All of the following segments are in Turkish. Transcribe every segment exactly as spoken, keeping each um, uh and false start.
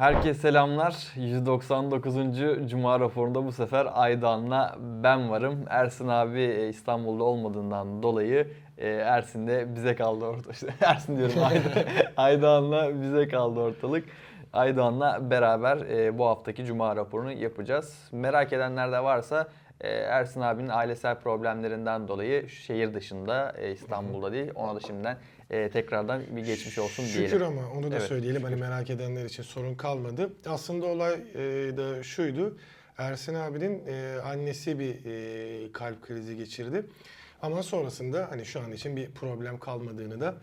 Herkese selamlar. yüz doksan dokuzuncu Cuma raporunda bu sefer Aydan'la ben varım. Ersin abi İstanbul'da olmadığından dolayı Ersin de bize kaldı ortalık. Ersin diyorum Aydan'la bize kaldı ortalık. Aydan'la beraber bu haftaki Cuma raporunu yapacağız. Merak edenler de varsa Ersin abinin ailesel problemlerinden dolayı şehir dışında, İstanbul'da değil, ona da şimdiden Ee, tekrardan bir geçmiş olsun diyelim. Şükür ama onu da evet, söyleyelim. Şükür. Hani merak edenler için sorun kalmadı. Aslında olay e, da şuydu. Ersin abinin e, annesi bir e, kalp krizi geçirdi. Ama sonrasında hani şu an için bir problem kalmadığını da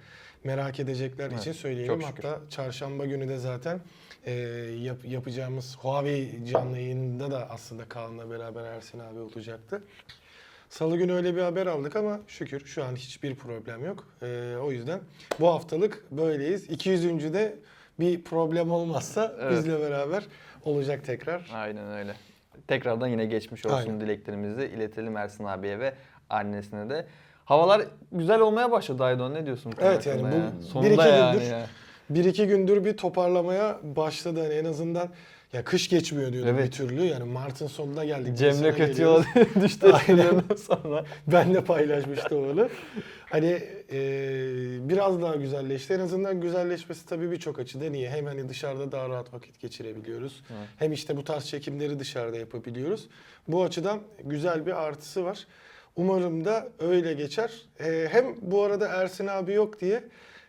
merak edecekler evet, için söyleyelim. Hatta çarşamba günü de zaten e, yap, yapacağımız Huawei canlı yayınında da aslında Kaan'la beraber Ersin abi olacaktı. Salı günü öyle bir haber aldık ama şükür şu an hiçbir problem yok. Ee, o yüzden bu haftalık böyleyiz. iki yüzüncü de bir problem olmazsa evet, bizle beraber olacak tekrar. Aynen öyle. Tekrardan yine geçmiş olsun aynen, dileklerimizi iletelim Ersin abiye ve annesine de. Havalar güzel olmaya başladı Aydoğan, ne diyorsun? Evet yani bu ya? Sonunda yani. Ya. Bir iki gündür bir toparlamaya başladı hani en azından. Ya kış geçmiyor diyordum evet, bir türlü yani Mart'ın sonuna geldik. Cemle kötü yol düştü. Sonra ben de paylaşmıştım onu. Hani e, biraz daha güzelleşti. En azından güzelleşmesi tabii birçok açıda niye? Hem hani dışarıda daha rahat vakit geçirebiliyoruz. Evet. Hem işte bu tarz çekimleri dışarıda yapabiliyoruz. Bu açıdan güzel bir artısı var. Umarım da öyle geçer. E, hem bu arada Ersin abi yok diye...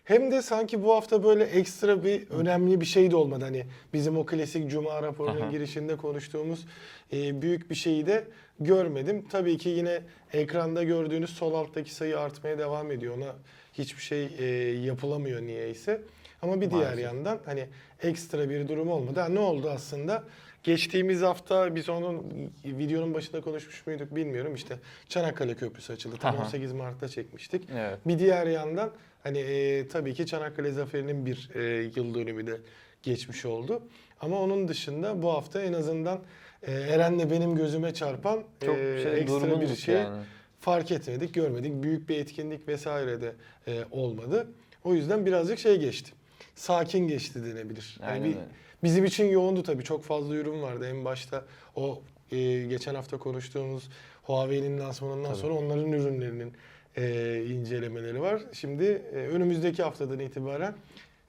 Hem de sanki bu hafta böyle ekstra bir önemli bir şey de olmadı. Hani bizim o klasik Cuma raporunun aha, girişinde konuştuğumuz e, büyük bir şeyi de görmedim. Tabii ki yine ekranda gördüğünüz sol alttaki sayı artmaya devam ediyor. Ona hiçbir şey e, yapılamıyor niyeyse. Ama bir diğer maalesef, yandan hani ekstra bir durum olmadı. Ha, ne oldu aslında? Geçtiğimiz hafta biz onun videonun başında konuşmuş muyduk bilmiyorum. İşte Çanakkale Köprüsü açıldı. Tam aha, on sekiz Mart'ta çekmiştik. Evet. Bir diğer yandan hani e, tabii ki Çanakkale Zaferi'nin bir e, yıl dönümü de geçmiş oldu. Ama onun dışında bu hafta en azından e, Eren'le benim gözüme çarpan çok e, şey, ekstra bir şey yani, fark etmedik, görmedik. Büyük bir etkinlik vesaire de e, olmadı. O yüzden birazcık şey geçti. Sakin geçti denebilir. Yani bir, bizim için yoğundu tabii. Çok fazla ürün vardı. En başta o e, geçen hafta konuştuğumuz Huawei'nin lansmanından tabii, sonra onların ürünlerinin E, incelemeleri var. Şimdi e, önümüzdeki haftadan itibaren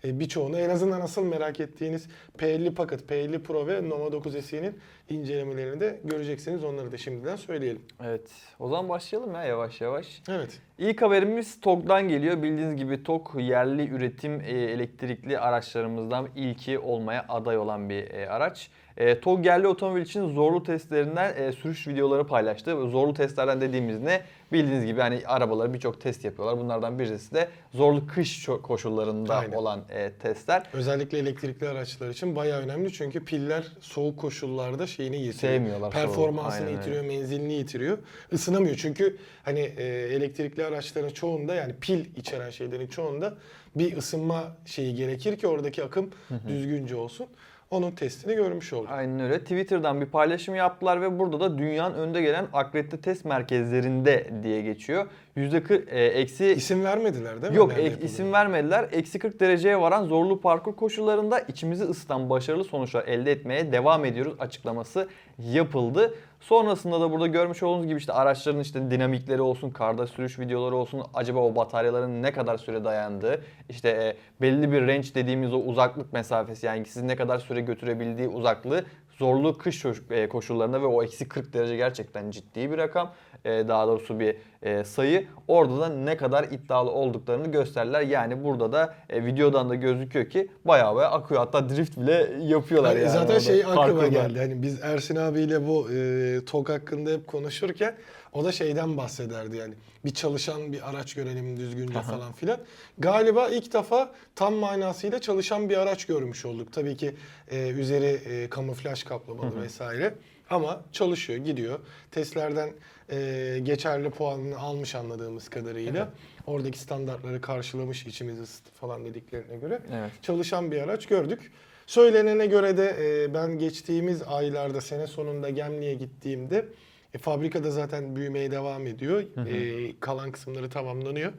e, birçoğunu en azından asıl merak ettiğiniz P elli Pocket, P elli Pro ve Nova dokuz S'nin incelemelerini de göreceksiniz. Onları da şimdiden söyleyelim. Evet. O zaman başlayalım ya yavaş yavaş. Evet. İlk haberimiz TOGG'dan geliyor. Bildiğiniz gibi TOGG yerli üretim e, elektrikli araçlarımızdan ilki olmaya aday olan bir e, araç. E, TOGG yerli otomobil için zorlu testlerinden e, sürüş videoları paylaştı. Zorlu testlerden dediğimiz ne? Bildiğiniz gibi hani arabaları birçok test yapıyorlar. Bunlardan birisi de zorlu kış koşullarında aynen, olan e, testler. Özellikle elektrikli araçlar için bayağı önemli. Çünkü piller soğuk koşullarda şeyini yitiriyor. Performansını aynen, yitiriyor, menzilini yitiriyor. Isınamıyor çünkü hani e, elektrikli araçların çoğunda yani pil içeren şeylerin çoğunda bir ısınma şeyi gerekir ki oradaki akım hı hı, düzgünce olsun. Onun testini görmüş olduk. Aynen öyle. Twitter'dan bir paylaşım yaptılar ve burada da dünyanın önde gelen akredite test merkezlerinde diye geçiyor. yüzde kırk e, eksi... İsim vermediler değil mi? Yok e, isim vermediler. eksi kırk dereceye varan zorlu parkur koşullarında içimizi ısıtan başarılı sonuçlar elde etmeye devam ediyoruz açıklaması yapıldı. Sonrasında da burada görmüş olduğunuz gibi işte araçların işte dinamikleri olsun, karda sürüş videoları olsun, acaba o bataryaların ne kadar süre dayandığı, işte e, belli bir range dediğimiz o uzaklık mesafesi yani sizi ne kadar süre götürebildiği uzaklığı zorlu kış koşullarında ve o eksi kırk derece gerçekten ciddi bir rakam, e, daha doğrusu bir e, sayı. Orada da ne kadar iddialı olduklarını gösterdiler. Yani burada da e, videodan da gözüküyor ki bayağı bayağı akıyor. Hatta drift bile yapıyorlar yani. yani zaten orada, şey aklıma parkurda geldi. Hani biz Ersin abiyle bu e, TOGG hakkında hep konuşurken o da şeyden bahsederdi yani. Bir çalışan bir araç görelim düzgünce aha, falan filan. Galiba ilk defa tam manasıyla çalışan bir araç görmüş olduk. Tabii ki e, üzeri e, kamuflaj kaplamalı hı hı, vesaire. Ama çalışıyor, gidiyor. Testlerden e, geçerli puanını almış anladığımız kadarıyla. Evet. Oradaki standartları karşılamış içimiz ısıtı falan dediklerine göre. Evet. Çalışan bir araç gördük. Söylenene göre de e, ben geçtiğimiz aylarda sene sonunda Gemlik'e gittiğimde e, fabrikada zaten büyümeye devam ediyor. Hı hı. E, kalan kısımları tamamlanıyor.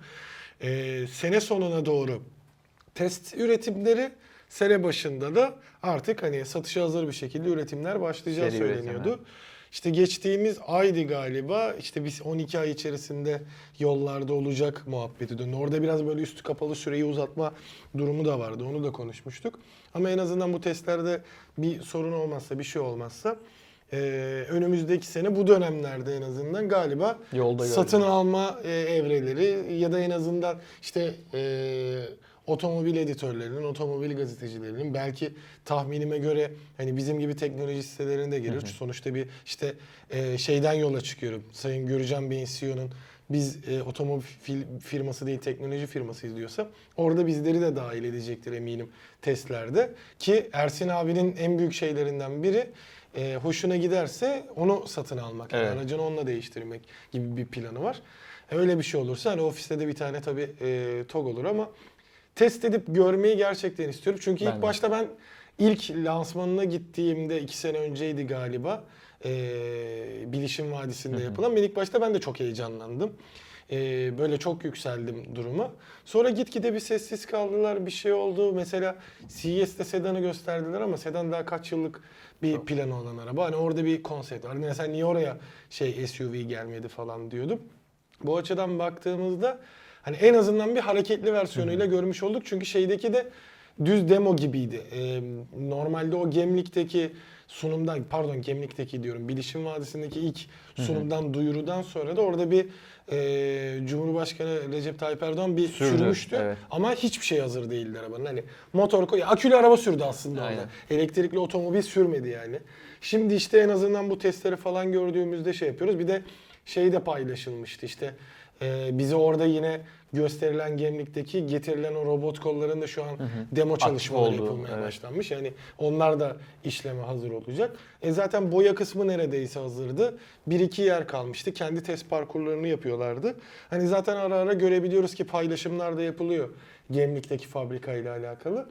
E, sene sonuna doğru test üretimleri Sene başında da artık hani satışa hazır bir şekilde üretimler başlayacağı Seri söyleniyordu. Üretime. İşte geçtiğimiz aydı galiba, işte biz on iki ay içerisinde yollarda olacak muhabbeti döndü. Orada biraz böyle üstü kapalı süreyi uzatma durumu da vardı, onu da konuşmuştuk. Ama en azından bu testlerde bir sorun olmazsa, bir şey olmazsa e, önümüzdeki sene bu dönemlerde en azından galiba yolda satın alma e, evreleri ya da en azından işte... E, otomobil editörlerinin, otomobil gazetecilerinin, belki tahminime göre hani bizim gibi teknoloji sitelerine de gelir. Hı hı. Sonuçta bir işte e, şeyden yola çıkıyorum. Sayın Gürcan Bey'in C E O'nun biz e, otomobil firması değil teknoloji firmasıyız diyorsa orada bizleri de dahil edecektir eminim testlerde. Ki Ersin abinin en büyük şeylerinden biri e, hoşuna giderse onu satın almak. Evet. Yani aracını onunla değiştirmek gibi bir planı var. Öyle bir şey olursa hani ofiste de bir tane tabii e, TOGG olur ama test edip görmeyi gerçekten istiyorum. Çünkü ben ilk de. başta ben ilk lansmanına gittiğimde iki sene önceydi galiba. E, Bilişim Vadisi'nde Hı-hı. yapılan. Ben ilk başta ben de çok heyecanlandım. E, böyle çok yükseldim duruma. Sonra gitgide bir sessiz kaldılar. Bir şey oldu. Mesela C E S'te Sedan'ı gösterdiler ama Sedan daha kaç yıllık bir planı olan araba. Hani orada bir konsept var. Mesela niye oraya şey S U V gelmedi falan diyordum. Bu açıdan baktığımızda hani en azından bir hareketli versiyonuyla Hı-hı. görmüş olduk. Çünkü şeydeki de düz demo gibiydi. Ee, normalde o Gemlik'teki sunumdan, pardon Gemlik'teki diyorum, Bilişim Vadisi'ndeki ilk sunumdan, Hı-hı. duyurudan sonra da orada bir e, Cumhurbaşkanı Recep Tayyip Erdoğan bir sürdü, sürmüştü. Evet. Ama hiçbir şey hazır değildi arabanın. Hani motor koy, akülü araba sürdü aslında orada. Elektrikli otomobil sürmedi yani. Şimdi işte en azından bu testleri falan gördüğümüzde şey yapıyoruz. Bir de şey de paylaşılmıştı işte. Ee, bize orada yine gösterilen Gemlik'teki getirilen o robot kollarında şu an hı hı. demo çalışmaları yapılmaya evet. başlanmış. Yani onlar da işleme hazır olacak. E zaten boya kısmı neredeyse hazırdı. Bir iki yer kalmıştı. Kendi test parkurlarını yapıyorlardı. Hani zaten ara ara görebiliyoruz ki paylaşımlar da yapılıyor Gemlik'teki fabrikayla alakalı.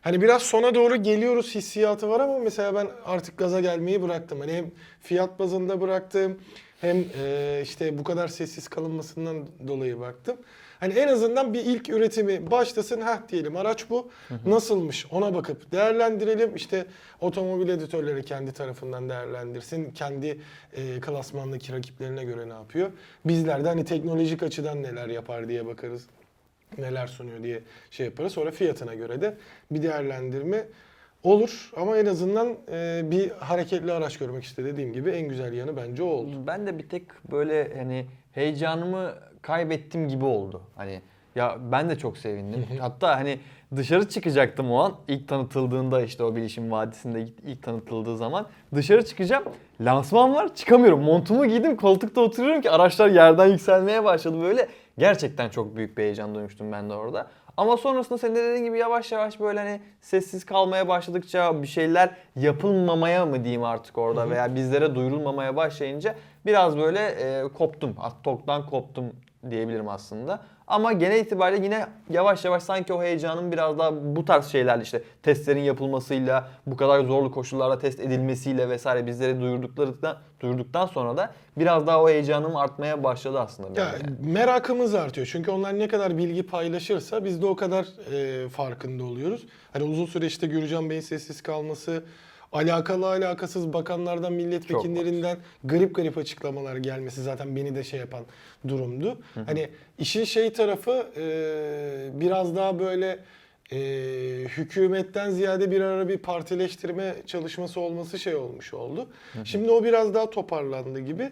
Hani biraz sona doğru geliyoruz hissiyatı var ama mesela ben artık gaza gelmeyi bıraktım. Hani hem fiyat bazında bıraktım. Hem e, işte bu kadar sessiz kalınmasından dolayı baktım. Hani en azından bir ilk üretimi başlasın, heh diyelim araç bu. Hı hı. Nasılmış ona bakıp değerlendirelim. İşte otomobil editörleri kendi tarafından değerlendirsin. Kendi e, klasmandaki rakiplerine göre ne yapıyor. Bizler de hani teknolojik açıdan neler yapar diye bakarız. Neler sunuyor diye şey yaparız. Sonra fiyatına göre de bir değerlendirme olur ama en azından e, bir hareketli araç görmek işte dediğim gibi en güzel yanı bence o oldu. Ben de bir tek böyle hani heyecanımı kaybettim gibi oldu. Hani ya ben de çok sevindim. Hatta hani dışarı çıkacaktım o an ilk tanıtıldığında işte o Bilişim Vadisi'nde ilk tanıtıldığı zaman dışarı çıkacağım. Lansman var, çıkamıyorum. Montumu giydim, koltukta oturuyorum ki araçlar yerden yükselmeye başladı böyle. Gerçekten çok büyük bir heyecan duymuştum ben de orada. Ama sonrasında senin de dediğin gibi yavaş yavaş böyle hani sessiz kalmaya başladıkça bir şeyler yapılmamaya mı diyeyim artık orada, hı hı. veya bizlere duyurulmamaya başlayınca biraz böyle e, koptum. TOGG'dan koptum diyebilirim aslında. Ama genel itibariyle yine yavaş yavaş sanki o heyecanın biraz daha bu tarz şeylerle işte testlerin yapılmasıyla, bu kadar zorlu koşullarda test edilmesiyle vesaire bizlere duyurduklarından duyurduktan sonra da biraz daha o heyecanım artmaya başladı aslında. Ya, yani. Merakımız artıyor çünkü onlar ne kadar bilgi paylaşırsa biz de o kadar e, farkında oluyoruz. Hani uzun süreçte Gürcan Bey'in sessiz kalması, alakalı alakasız bakanlardan, milletvekillerinden garip garip açıklamalar gelmesi zaten beni de şey yapan durumdu. Hı hı. Hani işin şey tarafı e, biraz daha böyle e, hükümetten ziyade bir ara bir partileştirme çalışması olması şey olmuş oldu. Hı hı. Şimdi o biraz daha toparlandı gibi.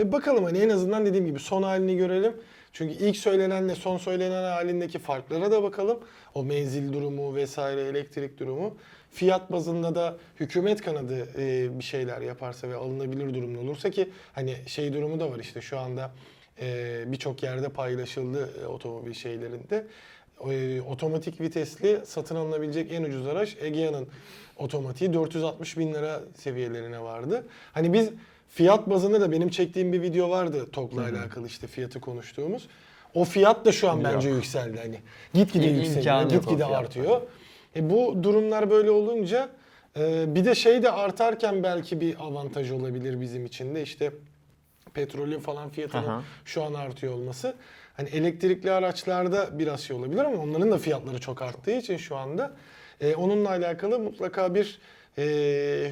E, bakalım hani en azından dediğim gibi son halini görelim. Çünkü ilk söylenenle son söylenen halindeki farklara da bakalım. O menzil durumu vesaire, elektrik durumu. Fiyat bazında da hükümet kanadı e, bir şeyler yaparsa ve alınabilir durumda olursa ki hani şey durumu da var işte şu anda e, birçok yerde paylaşıldı e, otomobil şeylerinde. E, otomatik vitesli satın alınabilecek en ucuz araç Egea'nın otomatiği dört yüz altmış bin lira seviyelerine vardı. Hani biz fiyat bazında da benim çektiğim bir video vardı TOGG'la alakalı işte fiyatı konuştuğumuz. O fiyat da şu an Bilmiyorum. bence yükseldi hani. Gitgide yükseliyor, gitgide artıyor. E bu durumlar böyle olunca e, bir de şey de artarken belki bir avantaj olabilir bizim için de işte petrolün falan fiyatının Aha. şu an artıyor olması. Hani elektrikli araçlarda biraz şey olabilir ama onların da fiyatları çok arttığı için şu anda E, onunla alakalı mutlaka bir e,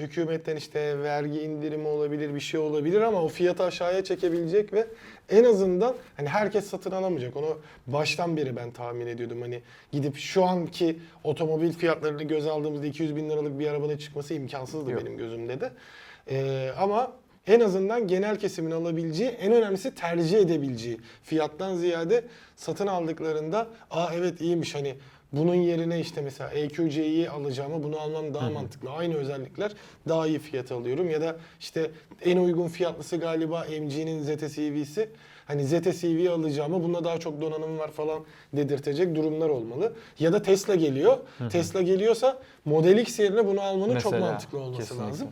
hükümetten işte vergi indirimi olabilir, bir şey olabilir ama o fiyatı aşağıya çekebilecek ve en azından hani herkes satın alamayacak. Onu baştan beri ben tahmin ediyordum. Hani gidip şu anki otomobil fiyatlarını göz aldığımızda iki yüz bin liralık bir arabanın çıkması imkansızdı Yok. benim gözümde de. E, ama en azından genel kesimin alabileceği, en önemlisi tercih edebileceği fiyattan ziyade satın aldıklarında aa evet iyiymiş hani bunun yerine işte mesela E Q C'yi alacağıma bunu almam daha Hı-hı. mantıklı. Aynı özellikler daha iyi fiyat alıyorum ya da işte en uygun fiyatlısı galiba M G'nin Z S E V'si. Hani Z S E V'yi alacağıma bunda daha çok donanım var falan dedirtecek durumlar olmalı. Ya da Tesla geliyor. Hı-hı. Tesla geliyorsa Model X yerine bunu almanın mesela, çok mantıklı olması kesinlikle. lazım.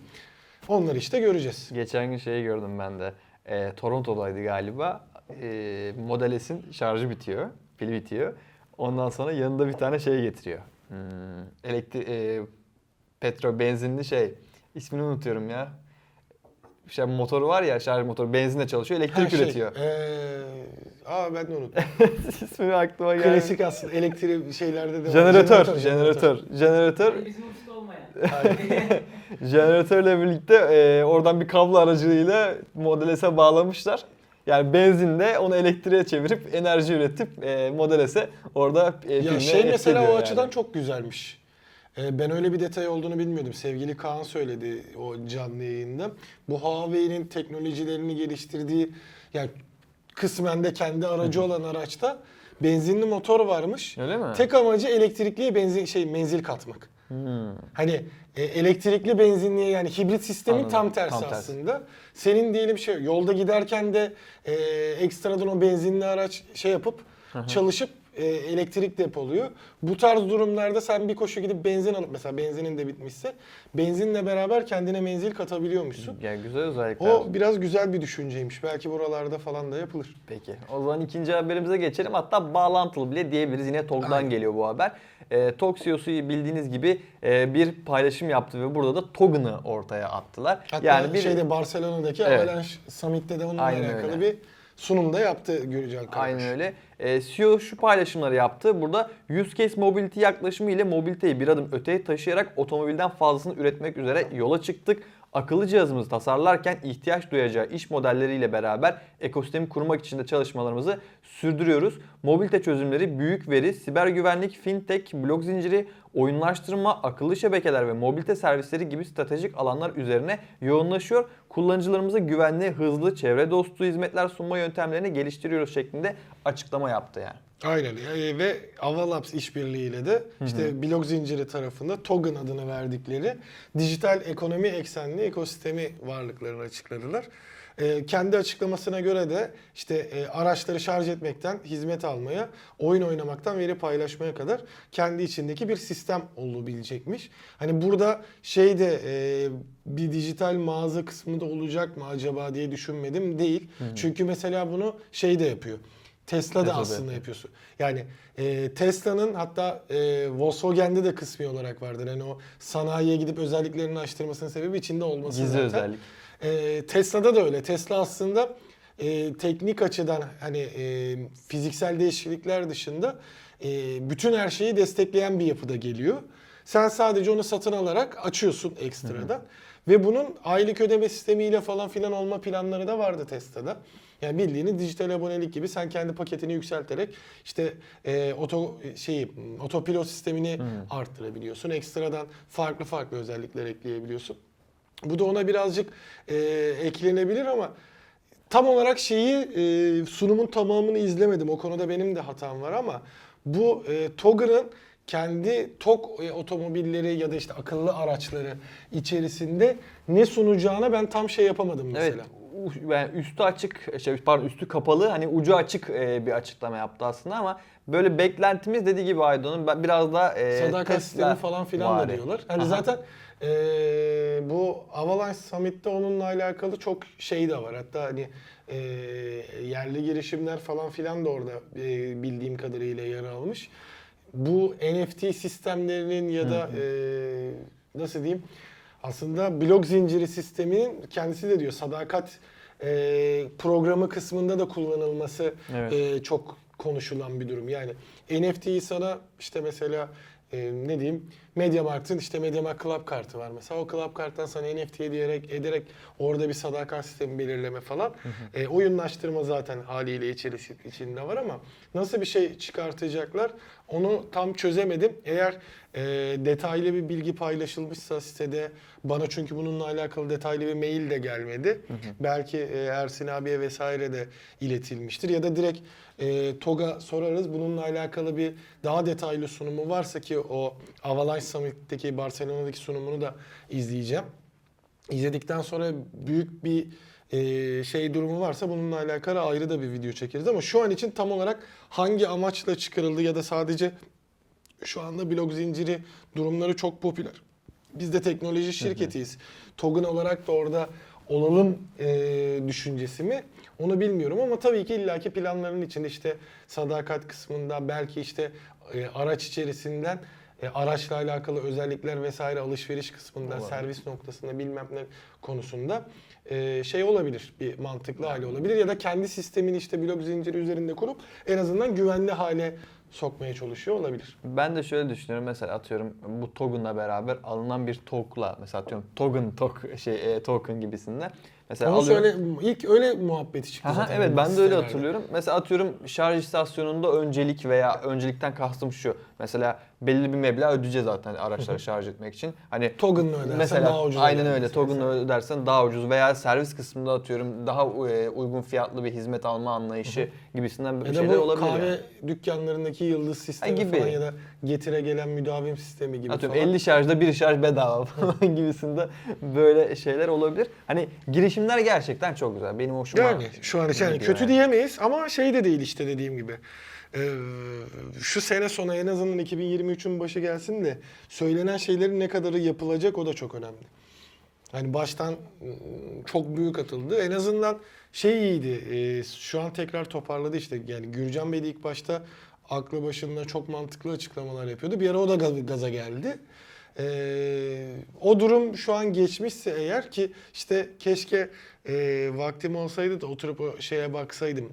Onları işte göreceğiz. Geçen gün şeyi gördüm ben de. E, Toronto'daydı galiba. E, Model S'in şarjı bitiyor. Pil bitiyor. Ondan sonra yanında bir tane şey getiriyor. Hmm, elektri- e, petrol benzinli şey. İsmini unutuyorum ya. Şey motoru var ya, şarj motoru benzinle çalışıyor, elektrik şey, üretiyor. Ee, aa ben de unuttum. İsmini aklıma geldi. Klasik aslında elektrik şeylerde de jeneratör, var. Jeneratör, jeneratör. Jeneratör. Jeneratörle birlikte e, oradan bir kablo aracılığıyla Model S'e bağlamışlar. Yani benzinle onu elektriğe çevirip enerji üretip e, Model S'e orada e, ya şey mesela o yani. Açıdan çok güzelmiş. E, ben öyle bir detay olduğunu bilmiyordum. Sevgili Kaan söyledi o canlı yayında. Bu Huawei'nin teknolojilerini geliştirdiği yani kısmen de kendi aracı olan araçta benzinli motor varmış. Öyle mi? Tek amacı elektrikliye benzin şey menzil katmak. Hmm. Hani e, elektrikli benzinliğe yani hibrit sistemin Anladım. tam tersi tam aslında. Tersi. Senin diyelim şey yolda giderken de e, ekstradan o benzinli araç şey yapıp Hı-hı. çalışıp e, elektrik depoluyor. Bu tarz durumlarda sen bir koşu gidip benzin alıp mesela benzinin de bitmişse benzinle beraber kendine menzil katabiliyormuşsun. Yani güzel özellikler. O biraz güzel bir düşünceymiş. Belki buralarda falan da yapılır. Peki. O zaman ikinci haberimize geçelim. Hatta bağlantılı bile diyebiliriz. Yine TOGG'dan geliyor bu haber. E, TOGG C E O'su bildiğiniz gibi e, bir paylaşım yaptı ve burada da TOGG'ını ortaya attılar. Hatta yani bir şeyde Barcelona'daki evet. Avalanche Summit'te de onunla Aynen alakalı öyle. bir sunumda yaptı Gürcan kardeş. Aynen öyle. E, C E O şu paylaşımları yaptı. Burada use case mobility yaklaşımı ile mobiliteyi bir adım öteye taşıyarak otomobilden fazlasını üretmek üzere yola çıktık. Akıllı cihazımızı tasarlarken ihtiyaç duyacağı iş modelleriyle beraber ekosistemi kurmak için de çalışmalarımızı sürdürüyoruz. Mobilite çözümleri, büyük veri, siber güvenlik, fintech, blok zinciri, oyunlaştırma, akıllı şebekeler ve mobilite servisleri gibi stratejik alanlar üzerine yoğunlaşıyor. Kullanıcılarımıza güvenli, hızlı, çevre dostu hizmetler sunma yöntemlerini geliştiriyoruz şeklinde açıklama yaptı yani. Aynen ee, ve Avalabs işbirliğiyle de işte hı hı. blok zinciri tarafında TOGG'ın adını verdikleri dijital ekonomi eksenli ekosistemi varlıklarını açıkladılar. Ee, kendi açıklamasına göre de işte e, araçları şarj etmekten hizmet almaya, oyun oynamaktan veri paylaşmaya kadar kendi içindeki bir sistem olabilecekmiş. Hani burada şey de e, bir dijital mağaza kısmı da olacak mı acaba diye düşünmedim değil. Hı hı. Çünkü mesela bunu şey de yapıyor. Tesla da aslında yapıyorsun. Yani e, Tesla'nın hatta e, Volkswagen'de de kısmi olarak vardır. Yani o sanayiye gidip özelliklerini açtırmasının sebebi içinde olması Gizli zaten. özellik. E, Tesla'da da öyle. Tesla aslında e, teknik açıdan hani e, fiziksel değişiklikler dışında e, bütün her şeyi destekleyen bir yapıda geliyor. Sen sadece onu satın alarak açıyorsun ekstradan. Hı. Ve bunun aylık ödeme sistemiyle falan filan olma planları da vardı Tesla'da. Yani bildiğiniz dijital abonelik gibi sen kendi paketini yükselterek işte e, oto şeyi otopilot sistemini hmm. arttırabiliyorsun. Ekstradan farklı farklı özellikler ekleyebiliyorsun. Bu da ona birazcık e, eklenebilir ama tam olarak şeyi e, sunumun tamamını izlemedim. O konuda benim de hatam var ama bu e, TOGG'ın kendi TOGG e, otomobilleri ya da işte akıllı araçları içerisinde ne sunacağına ben tam şey yapamadım mesela. Evet. Yani üstü açık, şey pardon üstü kapalı, hani ucu açık bir açıklama yaptı aslında ama böyle beklentimiz dediği gibi Aydoğan'ın biraz daha e, sadakat sistemi falan filan da diyorlar. Hani zaten e, bu Avalanche Summit'te onunla alakalı çok şey de var. Hatta hani e, yerli girişimler falan filan da orada e, bildiğim kadarıyla yer almış. Bu N F T sistemlerinin ya da e, nasıl diyeyim? Aslında blok zinciri sisteminin kendisi de diyor sadakat e, programı kısmında da kullanılması evet. e, çok konuşulan bir durum. Yani N F T'yi sana işte mesela e, ne diyeyim, Mediamarkt'ın işte Mediamarkt Club kartı var mesela. O Club karttan sana N F T diyerek ederek orada bir sadakat sistemi belirleme falan. Hı hı. E, oyunlaştırma zaten haliyle içerisi, içinde var ama nasıl bir şey çıkartacaklar onu tam çözemedim. Eğer e, detaylı bir bilgi paylaşılmışsa sitede, bana çünkü bununla alakalı detaylı bir mail de gelmedi. Hı hı. Belki e, Ersin abiye vesaire de iletilmiştir ya da direkt e, TOGG'a sorarız. Bununla alakalı bir daha detaylı sunumu varsa, ki o Avalanche Summit'teki, Barcelona'daki sunumunu da izleyeceğim. İzledikten sonra büyük bir e, şey durumu varsa bununla alakalı ayrı da bir video çekeriz ama şu an için tam olarak hangi amaçla çıkarıldı ya da sadece şu anda blok zinciri durumları çok popüler. Biz de teknoloji şirketiyiz. TOGG'un olarak da orada olalım e, düşüncesi mi? Onu bilmiyorum ama tabii ki illaki planların içinde işte sadakat kısmında, belki işte e, araç içerisinden e, araçla alakalı özellikler vesaire, alışveriş kısmında, olabilir. Servis noktasında, bilmem ne konusunda e, şey olabilir, bir mantıklı hale olabilir ya da kendi sistemini işte blok zinciri üzerinde kurup en azından güvenli hale sokmaya çalışıyor olabilir. Ben de şöyle düşünüyorum mesela, atıyorum bu Token'la beraber alınan bir TOGG'la mesela atıyorum Token Tok şey e, Token gibisinde. Mesela onu söyle, ilk öyle muhabbeti çıktı. Aha, zaten. Evet, ben de öyle hatırlıyorum. Mesela atıyorum şarj istasyonunda öncelik veya öncelikten kastım şu. Mesela belli bir meblağ ödeyeceğiz zaten araçları şarj etmek için. Hani Token'la ödersen mesela, daha ucuz. Aynen öyle. Token'la ödersen daha ucuz veya servis kısmında atıyorum daha uygun fiyatlı bir hizmet alma anlayışı hı-hı. gibisinden bir şeyler olabilir. Ya da bu kahve yani. Dükkanlarındaki yıldız sistemi gibi. Falan ya da getire gelen müdavim sistemi gibi atıyorum, falan. elli şarjda bir şarj bedava falan gibisinde böyle şeyler olabilir. Hani girişim gerçekten çok güzel. Benim hoşuma yani şu an için yani kötü yani. Diyemeyiz ama şey de değil işte dediğim gibi. Ee, şu sene sonu en azından iki bin yirmi üçün başı gelsin de söylenen şeylerin ne kadarı yapılacak, o da çok önemli. Hani baştan çok büyük atıldı. En azından şey iyiydi. E, şu an tekrar toparladı işte. Yani Gürcan Bey de ilk başta aklı başında çok mantıklı açıklamalar yapıyordu. Bir ara o da gaza geldi. Ee, o durum şu an geçmişse eğer, ki işte keşke e, vaktim olsaydı da oturup o şeye baksaydım,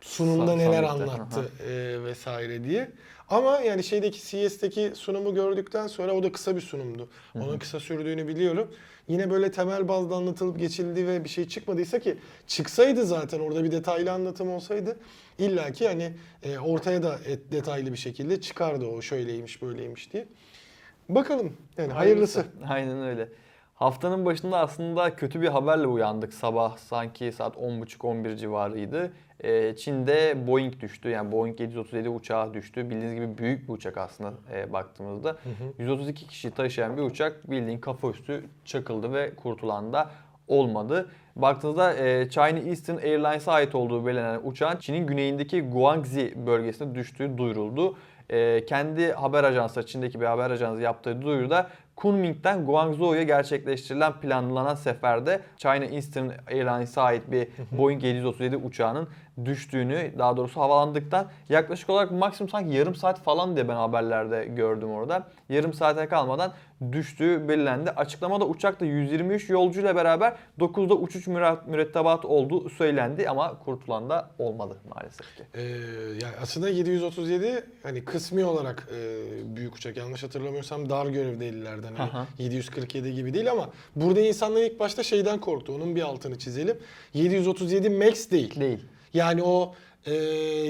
sunumda neler anlattı e, vesaire diye. Ama yani şeydeki C S'deki sunumu gördükten sonra, o da kısa bir sunumdu. Hı-hı. Onun kısa sürdüğünü biliyorum. Yine böyle temel bazda anlatılıp geçildi ve bir şey çıkmadıysa, ki çıksaydı zaten orada bir detaylı anlatım olsaydı illaki hani e, ortaya da et, detaylı bir şekilde çıkardı o şöyleymiş böyleymiş diye. Bakalım yani, hayırlısı. Aynen öyle. Haftanın başında aslında kötü bir haberle uyandık. Sabah sanki saat on buçuk on bir civarıydı. Ee, Çin'de Boeing düştü. Yani Boeing yedi yüz otuz yedi uçağı düştü. Bildiğiniz gibi büyük bir uçak aslında e, baktığımızda. Hı hı. yüz otuz iki kişi taşıyan bir uçak bildiğin kafa üstü çakıldı ve kurtulan da olmadı. Baktığınızda e, China Eastern Airlines'a ait olduğu belirlenen uçağın Çin'in güneyindeki Guangxi bölgesine düştüğü duyuruldu. E, kendi haber ajansı, Çin'deki bir haber ajansı yaptığı duyuruda Kunming'den Guangzhou'ya gerçekleştirilen planlanan seferde China Eastern Airlines'a ait bir Boeing yedi yüz otuz yedi uçağının düştüğünü, daha doğrusu havalandıktan yaklaşık olarak maksimum sanki yarım saat falan diye ben haberlerde gördüm orada. Yarım saate kalmadan düştüğü belirlendi. Açıklamada uçakta yüz yirmi üç yolcuyla beraber dokuzda uçuş mürettebat olduğu söylendi ama kurtulan da olmadı maalesef ki. Ee, yani aslında yedi yüz otuz yedi hani kısmi olarak e, büyük uçak. Yanlış hatırlamıyorsam dar görevdelilerden. Hani yedi yüz kırk yedi gibi değil ama burada insanlar ilk başta şeyden korktu. Onun bir altını çizelim. yedi yüz otuz yedi Max değil. Değil. Yani o e,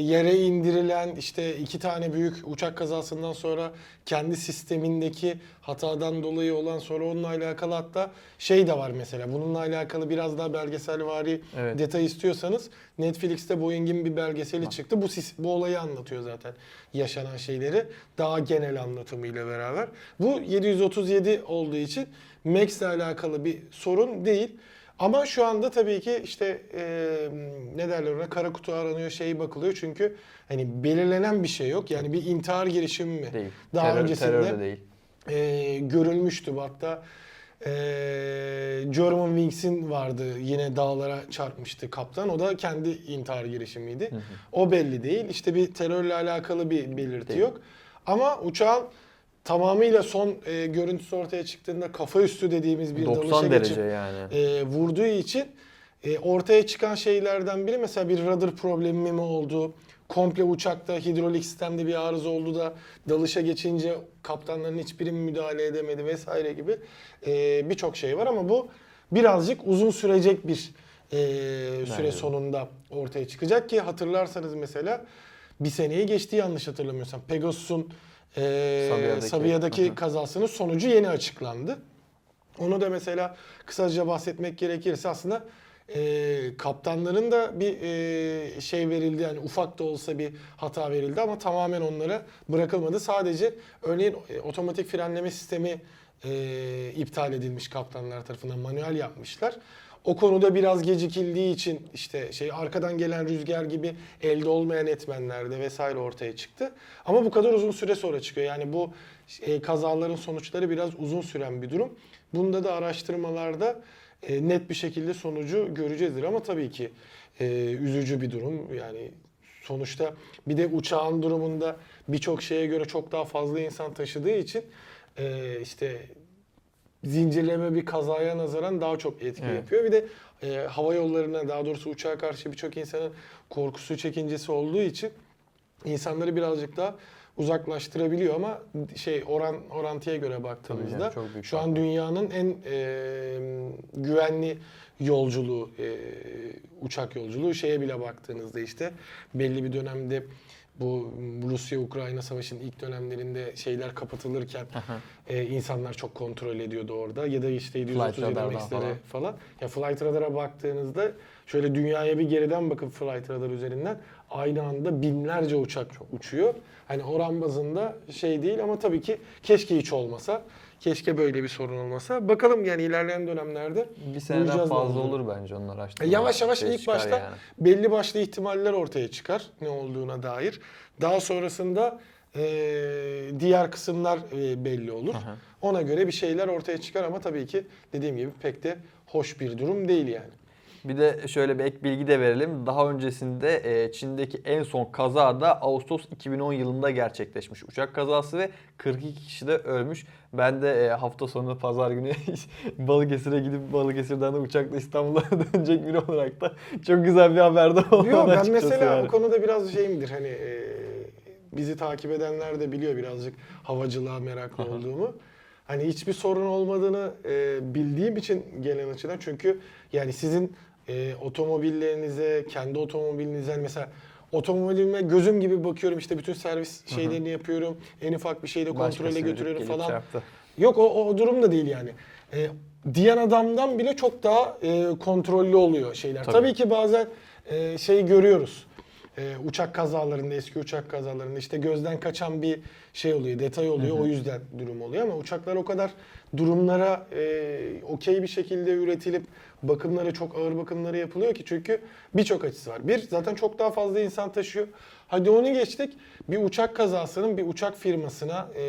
yere indirilen işte iki tane büyük uçak kazasından sonra kendi sistemindeki hatadan dolayı olan, sonra onunla alakalı hatta şey de var mesela. Bununla alakalı biraz daha belgeselvari evet. detay istiyorsanız Netflix'te Boeing'in bir belgeseli ha. çıktı. Bu bu olayı anlatıyor zaten, yaşanan şeyleri daha genel anlatımıyla beraber. Bu yedi yüz otuz yedi olduğu için Max'le alakalı bir sorun değil. Ama şu anda tabii ki işte e, ne derler ona, kara kutu aranıyor, şey bakılıyor çünkü hani belirlenen bir şey yok. Yani bir intihar girişimi mi? Değil. Daha terör, öncesinde değil. E, görülmüştü hatta. Ee, German Wings'in vardı, yine dağlara çarpmıştı kaptan, o da kendi intihar girişimiydi. Hı hı. O belli değil. İşte bir terörle alakalı bir belirti değil. Yok. Ama uçağın tamamıyla son e, görüntüsü ortaya çıktığında kafa üstü dediğimiz bir dalışa geçip yani. e, vurduğu için E, ortaya çıkan şeylerden biri mesela bir radar problemi mi oldu? Komple uçakta hidrolik sistemde bir arıza oldu da dalışa geçince kaptanların hiçbiri müdahale edemedi vesaire gibi e, birçok şey var ama bu birazcık uzun sürecek bir e, süre yani. Sonunda ortaya çıkacak ki hatırlarsanız mesela bir seneyi geçti yanlış hatırlamıyorsam. Pegasus'un e, Sabiha'daki, Sabiha'daki kazasının sonucu yeni açıklandı. Onu da mesela kısaca bahsetmek gerekirse aslında E, kaptanların da bir e, şey verildi, yani ufak da olsa bir hata verildi ama tamamen onlara bırakılmadı. Sadece örneğin e, otomatik frenleme sistemi e, iptal edilmiş kaptanlar tarafından, manuel yapmışlar. O konuda biraz gecikildiği için işte şey arkadan gelen rüzgar gibi elde olmayan etmenlerde vesaire ortaya çıktı. Ama bu kadar uzun süre sonra çıkıyor. Yani bu e, kazaların sonuçları biraz uzun süren bir durum. Bunda da araştırmalarda E, net bir şekilde sonucu göreceğizdir ama tabii ki e, üzücü bir durum. Yani sonuçta bir de uçağın durumunda birçok şeye göre çok daha fazla insan taşıdığı için e, işte zincirleme bir kazaya nazaran daha çok etki evet. yapıyor. Bir de e, hava yollarına, daha doğrusu uçağa karşı birçok insanın korkusu, çekincesi olduğu için insanları birazcık daha uzaklaştırabiliyor ama şey oran orantıya göre baktığımızda yani şu an dünyanın en e, güvenli yolculuğu e, uçak yolculuğu şeye bile baktığınızda işte belli bir dönemde bu Rusya-Ukrayna savaşının ilk dönemlerinde şeyler kapatılırken e, insanlar çok kontrol ediyordu orada ya da işte yedi yüz otuz yedi Max'lere falan. Ya Flightradara baktığınızda şöyle dünyaya bir geriden bakıp Flightradar üzerinden aynı anda binlerce uçak uçuyor. Hani oran bazında şey değil ama tabii ki keşke hiç olmasa. Keşke böyle bir sorun olmasa. Bakalım yani ilerleyen dönemlerde bir seneden fazla olur bence onlar araştırmalar. Yavaş yavaş ilk başta yani. Belli başlı ihtimaller ortaya çıkar ne olduğuna dair. Daha sonrasında e, diğer kısımlar e, belli olur. Aha. Ona göre bir şeyler ortaya çıkar ama tabii ki dediğim gibi pek de hoş bir durum değil yani. Bir de şöyle bir ek bilgi de verelim. Daha öncesinde e, Çin'deki en son kaza da Ağustos iki bin on yılında gerçekleşmiş uçak kazası ve kırk iki kişi de ölmüş. Ben de e, hafta sonu pazar günü Balıkesir'e gidip Balıkesir'den de uçakla İstanbul'a dönecek biri olarak da çok güzel bir haber de oldu. Yok ben mesela yani. Bu konuda biraz şeyimdir hani e, bizi takip edenler de biliyor birazcık havacılığa meraklı olduğumu. Hani hiçbir sorun olmadığını e, bildiğim için gelen açıdan çünkü yani sizin E, otomobillerinize, kendi otomobilinize mesela otomobilime gözüm gibi bakıyorum işte bütün servis Hı-hı. şeylerini yapıyorum. En ufak bir şeyi de kontrole götürüyorum falan. Çarptı. Yok o, o durum da değil yani. E, diyen adamdan bile çok daha e, kontrollü oluyor şeyler. Tabii, Tabii ki bazen e, şey görüyoruz. E, uçak kazalarında, eski uçak kazalarında işte gözden kaçan bir şey oluyor, detay oluyor. Hı-hı. O yüzden durum oluyor ama uçaklar o kadar durumlara e, okey bir şekilde üretilip bakımları çok ağır bakımları yapılıyor ki çünkü birçok açısı var. Bir, zaten çok daha fazla insan taşıyor. Hadi onu geçtik. Bir uçak kazasının bir uçak firmasına e,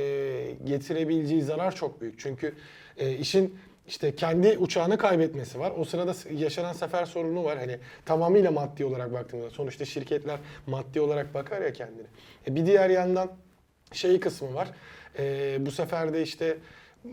getirebileceği zarar çok büyük. Çünkü e, işin işte kendi uçağını kaybetmesi var. O sırada yaşanan sefer sorunu var. Hani tamamıyla maddi olarak baktığımızda. Sonuçta şirketler maddi olarak bakar ya kendine. E, bir diğer yandan şey kısmı var. E, bu sefer de işte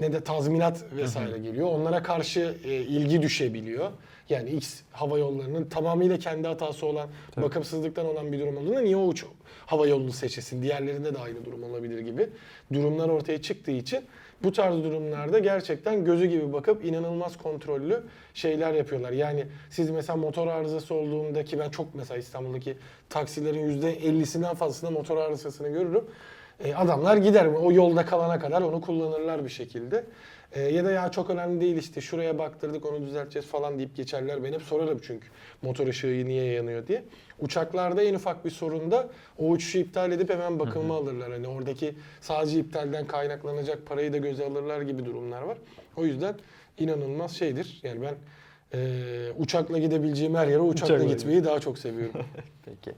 ne de tazminat vesaire Hı-hı. geliyor. Onlara karşı e, ilgi düşebiliyor. Yani X hava yollarının tamamıyla kendi hatası olan, Tabii. bakımsızlıktan olan bir durum olduğunda niye o uç hava yolunu seçesin? Diğerlerinde de aynı durum olabilir gibi durumlar ortaya çıktığı için bu tarz durumlarda gerçekten gözü gibi bakıp inanılmaz kontrollü şeyler yapıyorlar. Yani siz mesela motor arızası olduğunda ki ben çok mesela İstanbul'daki taksilerin yüzde ellisinden fazlasında motor arızasını görürüm. Adamlar gider mi? O yolda kalana kadar onu kullanırlar bir şekilde. E, ya da ya çok önemli değil işte şuraya baktırdık onu düzelteceğiz falan deyip geçerler. Ben hep sorarım çünkü motor ışığı niye yanıyor diye. Uçaklarda en ufak bir sorunda o uçuşu iptal edip hemen bakıma Hı-hı. alırlar. Hani oradaki sadece iptalden kaynaklanacak parayı da göze alırlar gibi durumlar var. O yüzden inanılmaz şeydir. Yani ben e, uçakla gidebileceğim her yere uçakla, uçakla gitmeyi daha çok seviyorum. Peki.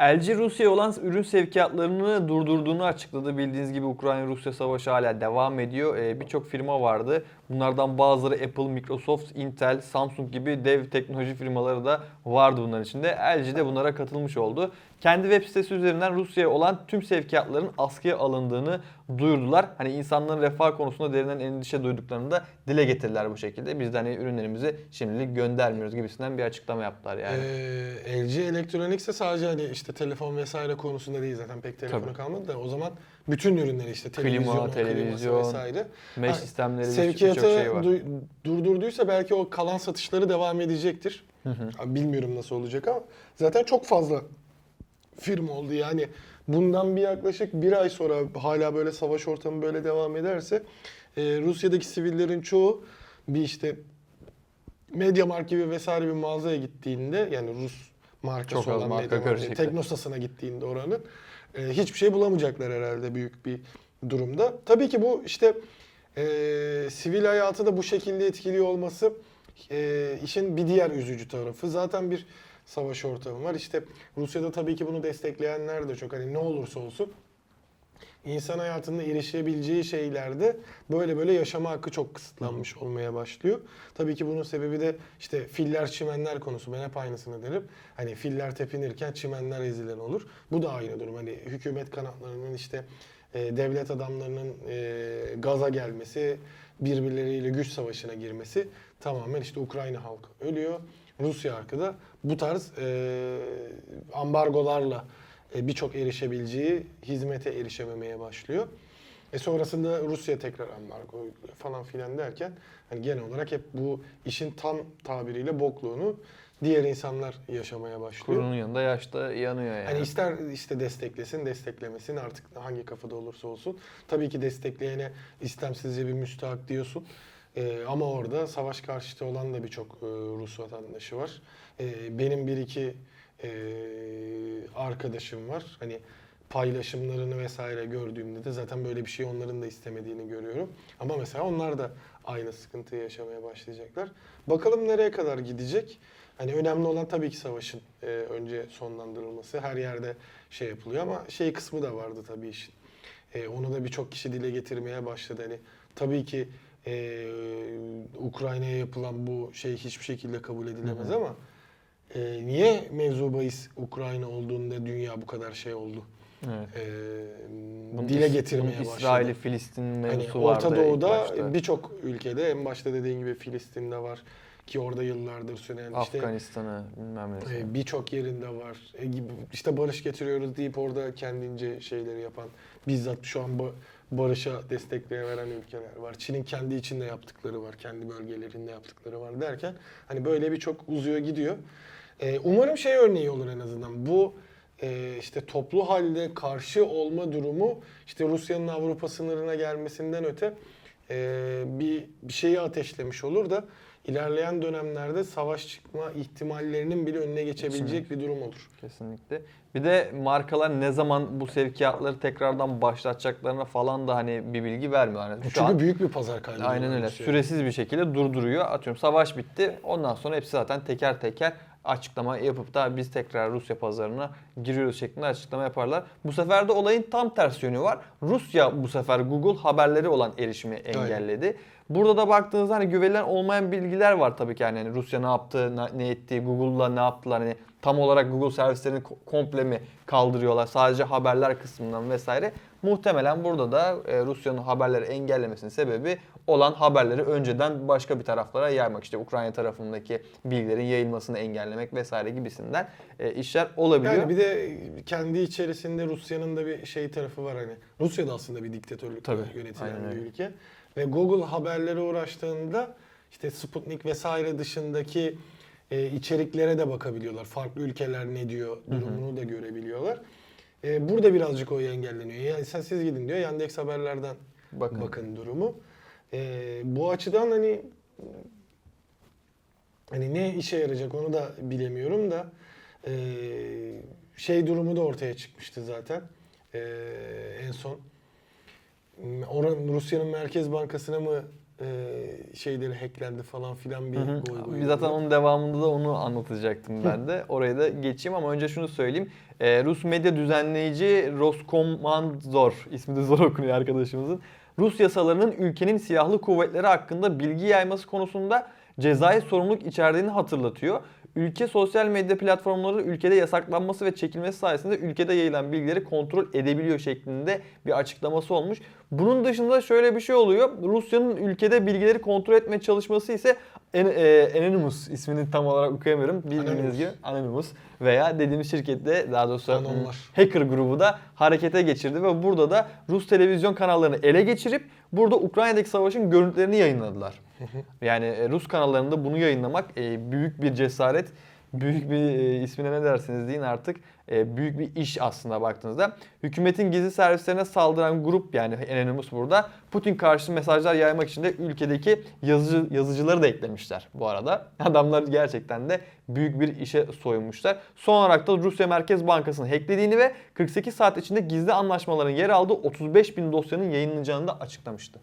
L G Rusya'ya olan ürün sevkiyatlarını durdurduğunu açıkladı. Bildiğiniz gibi Ukrayna-Rusya savaşı hala devam ediyor. Ee, Birçok firma vardı. Bunlardan bazıları Apple, Microsoft, Intel, Samsung gibi dev teknoloji firmaları da vardı bunların içinde. L G de bunlara katılmış oldu. kendi web sitesi üzerinden Rusya'ya olan tüm sevkiyatların askıya alındığını duyurdular. Hani insanların refah konusunda derinden endişe duyduklarını da dile getirdiler bu şekilde. Biz de hani ürünlerimizi şimdilik göndermiyoruz gibisinden bir açıklama yaptılar yani. Ee, L G Electronics'e sadece hani işte telefon vesaire konusunda değil zaten pek telefonu Tabii. kalmadı da o zaman bütün ürünleri işte televizyon, klima, televizyon vesaire. Mesh sistemleri sevkiyatı şey var. Du- durdurduysa belki o kalan satışları devam edecektir. Hı hı. Bilmiyorum nasıl olacak ama zaten çok fazla firma oldu yani. Bundan bir yaklaşık bir ay sonra hala böyle savaş ortamı böyle devam ederse e, Rusya'daki sivillerin çoğu bir işte Mediamarkt gibi vesaire bir mağazaya gittiğinde yani Rus markası çok olan Mediamarkt Teknosa'sına gittiğinde oranın e, hiçbir şey bulamayacaklar herhalde büyük bir durumda. Tabii ki bu işte e, sivil hayatı da bu şekilde etkiliyor olması e, işin bir diğer üzücü tarafı. Zaten bir savaş ortamı var. İşte Rusya'da tabii ki bunu destekleyenler de çok. Hani ne olursa olsun insan hayatında erişebileceği şeylerde böyle böyle yaşama hakkı çok kısıtlanmış olmaya başlıyor. Tabii ki bunun sebebi de işte filler çimenler konusu. Ben hep aynısını derim. Hani filler tepinirken çimenler ezilen olur. Bu da aynı durum. Hani hükümet kanatlarının işte e, devlet adamlarının e, gaza gelmesi, birbirleriyle güç savaşına girmesi tamamen işte Ukrayna halkı ölüyor. Rusya arkada bu tarz e, ambargolarla e, birçok erişebileceği hizmete erişememeye başlıyor. E sonrasında Rusya tekrar ambargo falan filan derken hani genel olarak hep bu işin tam tabiriyle bokluğunu diğer insanlar yaşamaya başlıyor. Kurunun yanında yaşta yanıyor yani. Hani ister işte desteklesin, desteklemesin artık hangi kafada olursa olsun. Tabii ki destekleyene istemsizce bir müstahak diyorsun. Ee, ama orada savaş karşıtı olan da birçok e, Rus vatandaşı var. Ee, benim bir iki e, arkadaşım var. Hani paylaşımlarını vesaire gördüğümde de zaten böyle bir şey onların da istemediğini görüyorum. Ama mesela onlar da aynı sıkıntıyı yaşamaya başlayacaklar. Bakalım nereye kadar gidecek? Hani önemli olan tabii ki savaşın e, önce sonlandırılması. Her yerde şey yapılıyor ama şey kısmı da vardı tabii işin. E, onu da birçok kişi dile getirmeye başladı. Hani tabii ki Ee, Ukrayna'ya yapılan bu şey hiçbir şekilde kabul edilemez Hı-hı. ama e, niye mevzu bahis Ukrayna olduğunda dünya bu kadar şey oldu? Evet. Ee, dile getirmeye başladı. İsrail, Filistin mevzusu hani vardı. Orta Doğu'da birçok ülkede en başta dediğin gibi Filistin'de var ki orada yıllardır süren işte Afganistan'a bilmem ne. Birçok yerinde var. E, işte barış getiriyoruz deyip orada kendince şeyleri yapan bizzat şu an bu barışa destek veren ülkeler var. Çin'in kendi içinde yaptıkları var. Kendi bölgelerinde yaptıkları var derken hani böyle birçok uzuyor gidiyor. Ee, umarım şey örneği olur en azından. Bu e, işte toplu halde karşı olma durumu işte Rusya'nın Avrupa sınırına gelmesinden öte e, bir, bir şeyi ateşlemiş olur da ilerleyen dönemlerde savaş çıkma ihtimallerinin bile önüne geçebilecek Kesinlikle. Bir durum olur. Kesinlikle. Bir de markalar ne zaman bu sevkiyatları tekrardan başlatacaklarına falan da hani bir bilgi vermiyor. Yani Çünkü an, büyük bir pazar kaybı. Aynen öyle. Şey. Süresiz bir şekilde durduruyor. Atıyorum savaş bitti. Ondan sonra hepsi zaten teker teker açıklama yapıp da biz tekrar Rusya pazarına giriyoruz şeklinde açıklama yaparlar. Bu sefer de olayın tam tersi yönü var. Rusya bu sefer Google haberleri olan erişimi engelledi. Aynen. Burada da baktığınızda hani güvenilen olmayan bilgiler var tabii ki. Yani, yani Rusya ne yaptı, ne etti, Google'la ne yaptılar, hani tam olarak Google servislerini komple mi kaldırıyorlar sadece haberler kısmından vesaire. Muhtemelen burada da Rusya'nın haberleri engellemesinin sebebi olan haberleri önceden başka bir taraflara yaymak. İşte Ukrayna tarafındaki bilgilerin yayılmasını engellemek vesaire gibisinden işler olabiliyor. Yani bir de kendi içerisinde Rusya'nın da bir şey tarafı var hani. Rusya da aslında bir diktatörlük yönetilen bir ülke. Ve Google haberlere uğraştığında işte Sputnik vesaire dışındaki e, içeriklere de bakabiliyorlar. Farklı ülkeler ne diyor durumunu da görebiliyorlar. E, burada birazcık o engelleniyor. Yani sen siz gidin diyor. Yandex haberlerden bakın, bakın durumu. E, bu açıdan hani hani ne işe yarayacak onu da bilemiyorum da e, şey durumu da ortaya çıkmıştı zaten e, en son. Oranın Rusya'nın Merkez Bankası'na mı e, şeyleri hacklendi falan filan bir goy goy. Zaten onun devamında da onu anlatacaktım ben de. Oraya da geçeyim ama önce şunu söyleyeyim. Ee, Rus medya düzenleyici Roskomnadzor, ismi de zor okunuyor arkadaşımızın. Rus yasalarının ülkenin silahlı kuvvetleri hakkında bilgi yayması konusunda cezai sorumluluk içerdiğini hatırlatıyor. Ülke sosyal medya platformları ülkede yasaklanması ve çekilmesi sayesinde ülkede yayılan bilgileri kontrol edebiliyor şeklinde bir açıklaması olmuş. Bunun dışında şöyle bir şey oluyor. Rusya'nın ülkede bilgileri kontrol etme çalışması ise Anonymous, ismini tam olarak okuyamıyorum. Bildiğiniz gibi Anonymous veya dediğimiz şirkette, daha doğrusu Anonlar. hacker grubu da harekete geçirdi ve burada da Rus televizyon kanallarını ele geçirip burada Ukrayna'daki savaşın görüntülerini yayınladılar. Yani Rus kanallarında bunu yayınlamak büyük bir cesaret, büyük bir ismine ne dersiniz deyin artık, büyük bir iş aslında baktığınızda. Hükümetin gizli servislerine saldıran grup, yani Anonymous burada, Putin karşıtı mesajlar yaymak için de ülkedeki yazıcı, yazıcıları da eklemişler bu arada. Adamlar gerçekten de büyük bir işe soyunmuşlar. Son olarak da Rusya Merkez Bankası'nın hacklediğini ve kırk sekiz saat içinde gizli anlaşmaların yer aldığı otuz beş bin dosyanın yayınlanacağını da açıklamıştı.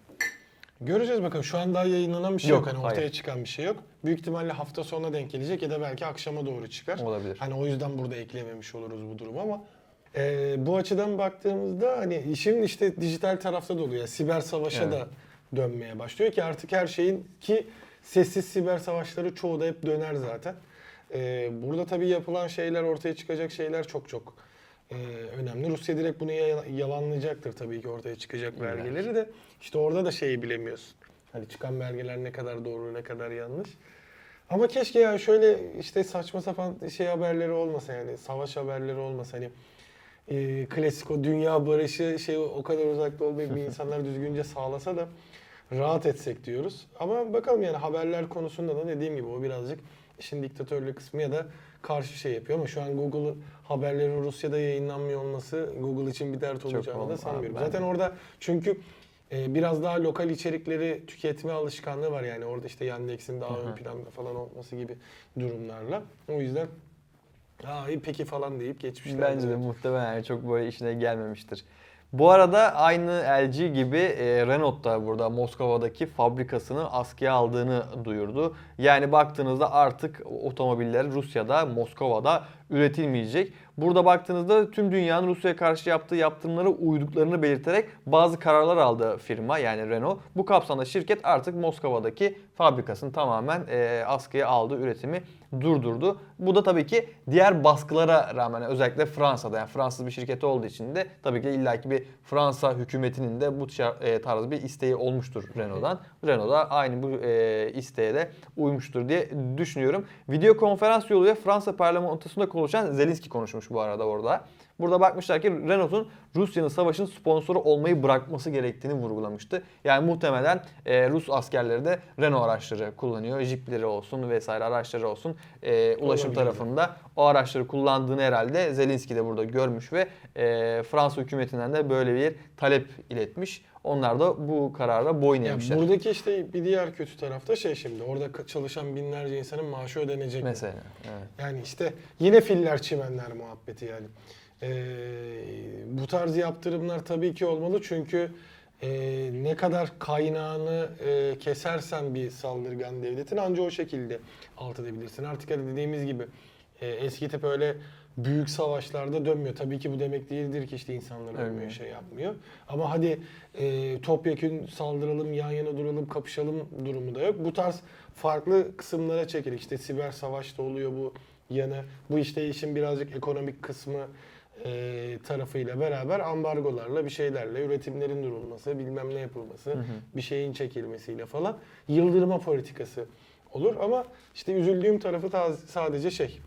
Göreceğiz bakalım. Şu an daha yayınlanan bir şey yok. yok. Hani ortaya hayır. çıkan bir şey yok. Büyük ihtimalle hafta sonuna denk gelecek ya da belki akşama doğru çıkar. Olabilir. Hani o yüzden burada eklememiş oluruz bu durumu ama e, bu açıdan baktığımızda hani işin işte dijital tarafta da oluyor. Yani siber savaşa evet. da dönmeye başlıyor ki artık her şeyin, ki sessiz siber savaşları çoğu da hep döner zaten. E, burada tabii yapılan şeyler, ortaya çıkacak şeyler çok çok Ee, önemli. Rusya direkt bunu yalanlayacaktır tabii ki, ortaya çıkacak belgeleri de. İşte orada da şeyi bilemiyorsun. Hani çıkan belgeler ne kadar doğru, ne kadar yanlış. Ama keşke yani şöyle işte saçma sapan şey haberleri olmasa, yani savaş haberleri olmasa. Hani e, klasik o dünya barışı şey o kadar uzakta olmayıp insanlar düzgünce sağlasa da rahat etsek diyoruz. Ama bakalım yani haberler konusunda da dediğim gibi o birazcık işin diktatörlüğü kısmı ya da karşı şey yapıyor ama şu an Google haberlerin Rusya'da yayınlanmıyor olması Google için bir dert olacağını da sanmıyorum. Abi, zaten de. orada çünkü e, biraz daha lokal içerikleri tüketme alışkanlığı var yani orada işte Yandex'in daha ön planda falan olması gibi durumlarla. O yüzden aa iyi peki falan deyip geçmişler. Bence de muhtemelen yani çok böyle işine gelmemiştir. Bu arada aynı L G gibi e, Renault da burada Moskova'daki fabrikasını askıya aldığını duyurdu. Yani baktığınızda artık otomobiller Rusya'da, Moskova'da üretilmeyecek. Burada baktığınızda tüm dünyanın Rusya'ya karşı yaptığı yaptırımlara uyduklarını belirterek bazı kararlar aldı firma, yani Renault. Bu kapsamda şirket artık Moskova'daki fabrikasını tamamen e, askıya aldı, üretimi durdurdu. Bu da tabii ki diğer baskılara rağmen, özellikle Fransa'da, yani Fransız bir şirketi olduğu için de tabii ki illaki bir Fransa hükümetinin de bu tarz bir isteği olmuştur Renault'dan. Renault da aynı bu e, isteğe de uymuştur diye düşünüyorum. Video konferans yoluyla Fransa parlamentosunda konuşan Zelenski konuşmuş bu arada orada. Burada bakmışlar ki Renault'un Rusya'nın savaşın sponsoru olmayı bırakması gerektiğini vurgulamıştı. Yani muhtemelen e, Rus askerleri de Renault araçları kullanıyor. Jeepleri olsun vesaire araçları olsun. E, ulaşım tarafında o araçları kullandığını herhalde Zelenski de burada görmüş ve e, Fransa hükümetinden de böyle bir talep iletmiş. Onlar da bu karara boyun eğmişler. Buradaki işte bir diğer kötü tarafta şey, şimdi orada çalışan binlerce insanın maaşı ödenecek mesela. Evet. Yani işte yine filler çimenler muhabbeti yani. Ee, bu tarz yaptırımlar tabii ki olmalı çünkü e, ne kadar kaynağını e, kesersen bir saldırgan devletin anca o şekilde alt edebilirsin. Artık hani dediğimiz gibi e, eski tip öyle büyük savaşlarda dönmüyor. Tabii ki bu demek değildir ki işte insanlar ölmüyor, evet. şey yapmıyor. Ama hadi e, topyekün saldıralım, yan yana duralım, kapışalım durumu da yok. Bu tarz farklı kısımlara çekilir. İşte siber savaş da oluyor bu yana. Bu işte işin birazcık ekonomik kısmı E, tarafıyla beraber ambargolarla, bir şeylerle, üretimlerin durulması, bilmem ne yapılması, hı hı. bir şeyin çekilmesiyle falan yıldırma politikası olur. Ama işte üzüldüğüm tarafı taz- sadece şey,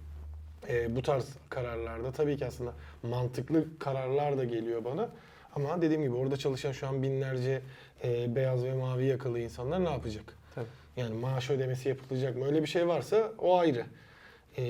e, bu tarz kararlarda tabii ki aslında mantıklı kararlar da geliyor bana. Ama dediğim gibi orada çalışan şu an binlerce e, beyaz ve mavi yakalı insanlar ne yapacak? Tabii. Yani maaş ödemesi yapılacak mı? Öyle bir şey varsa o ayrı. E,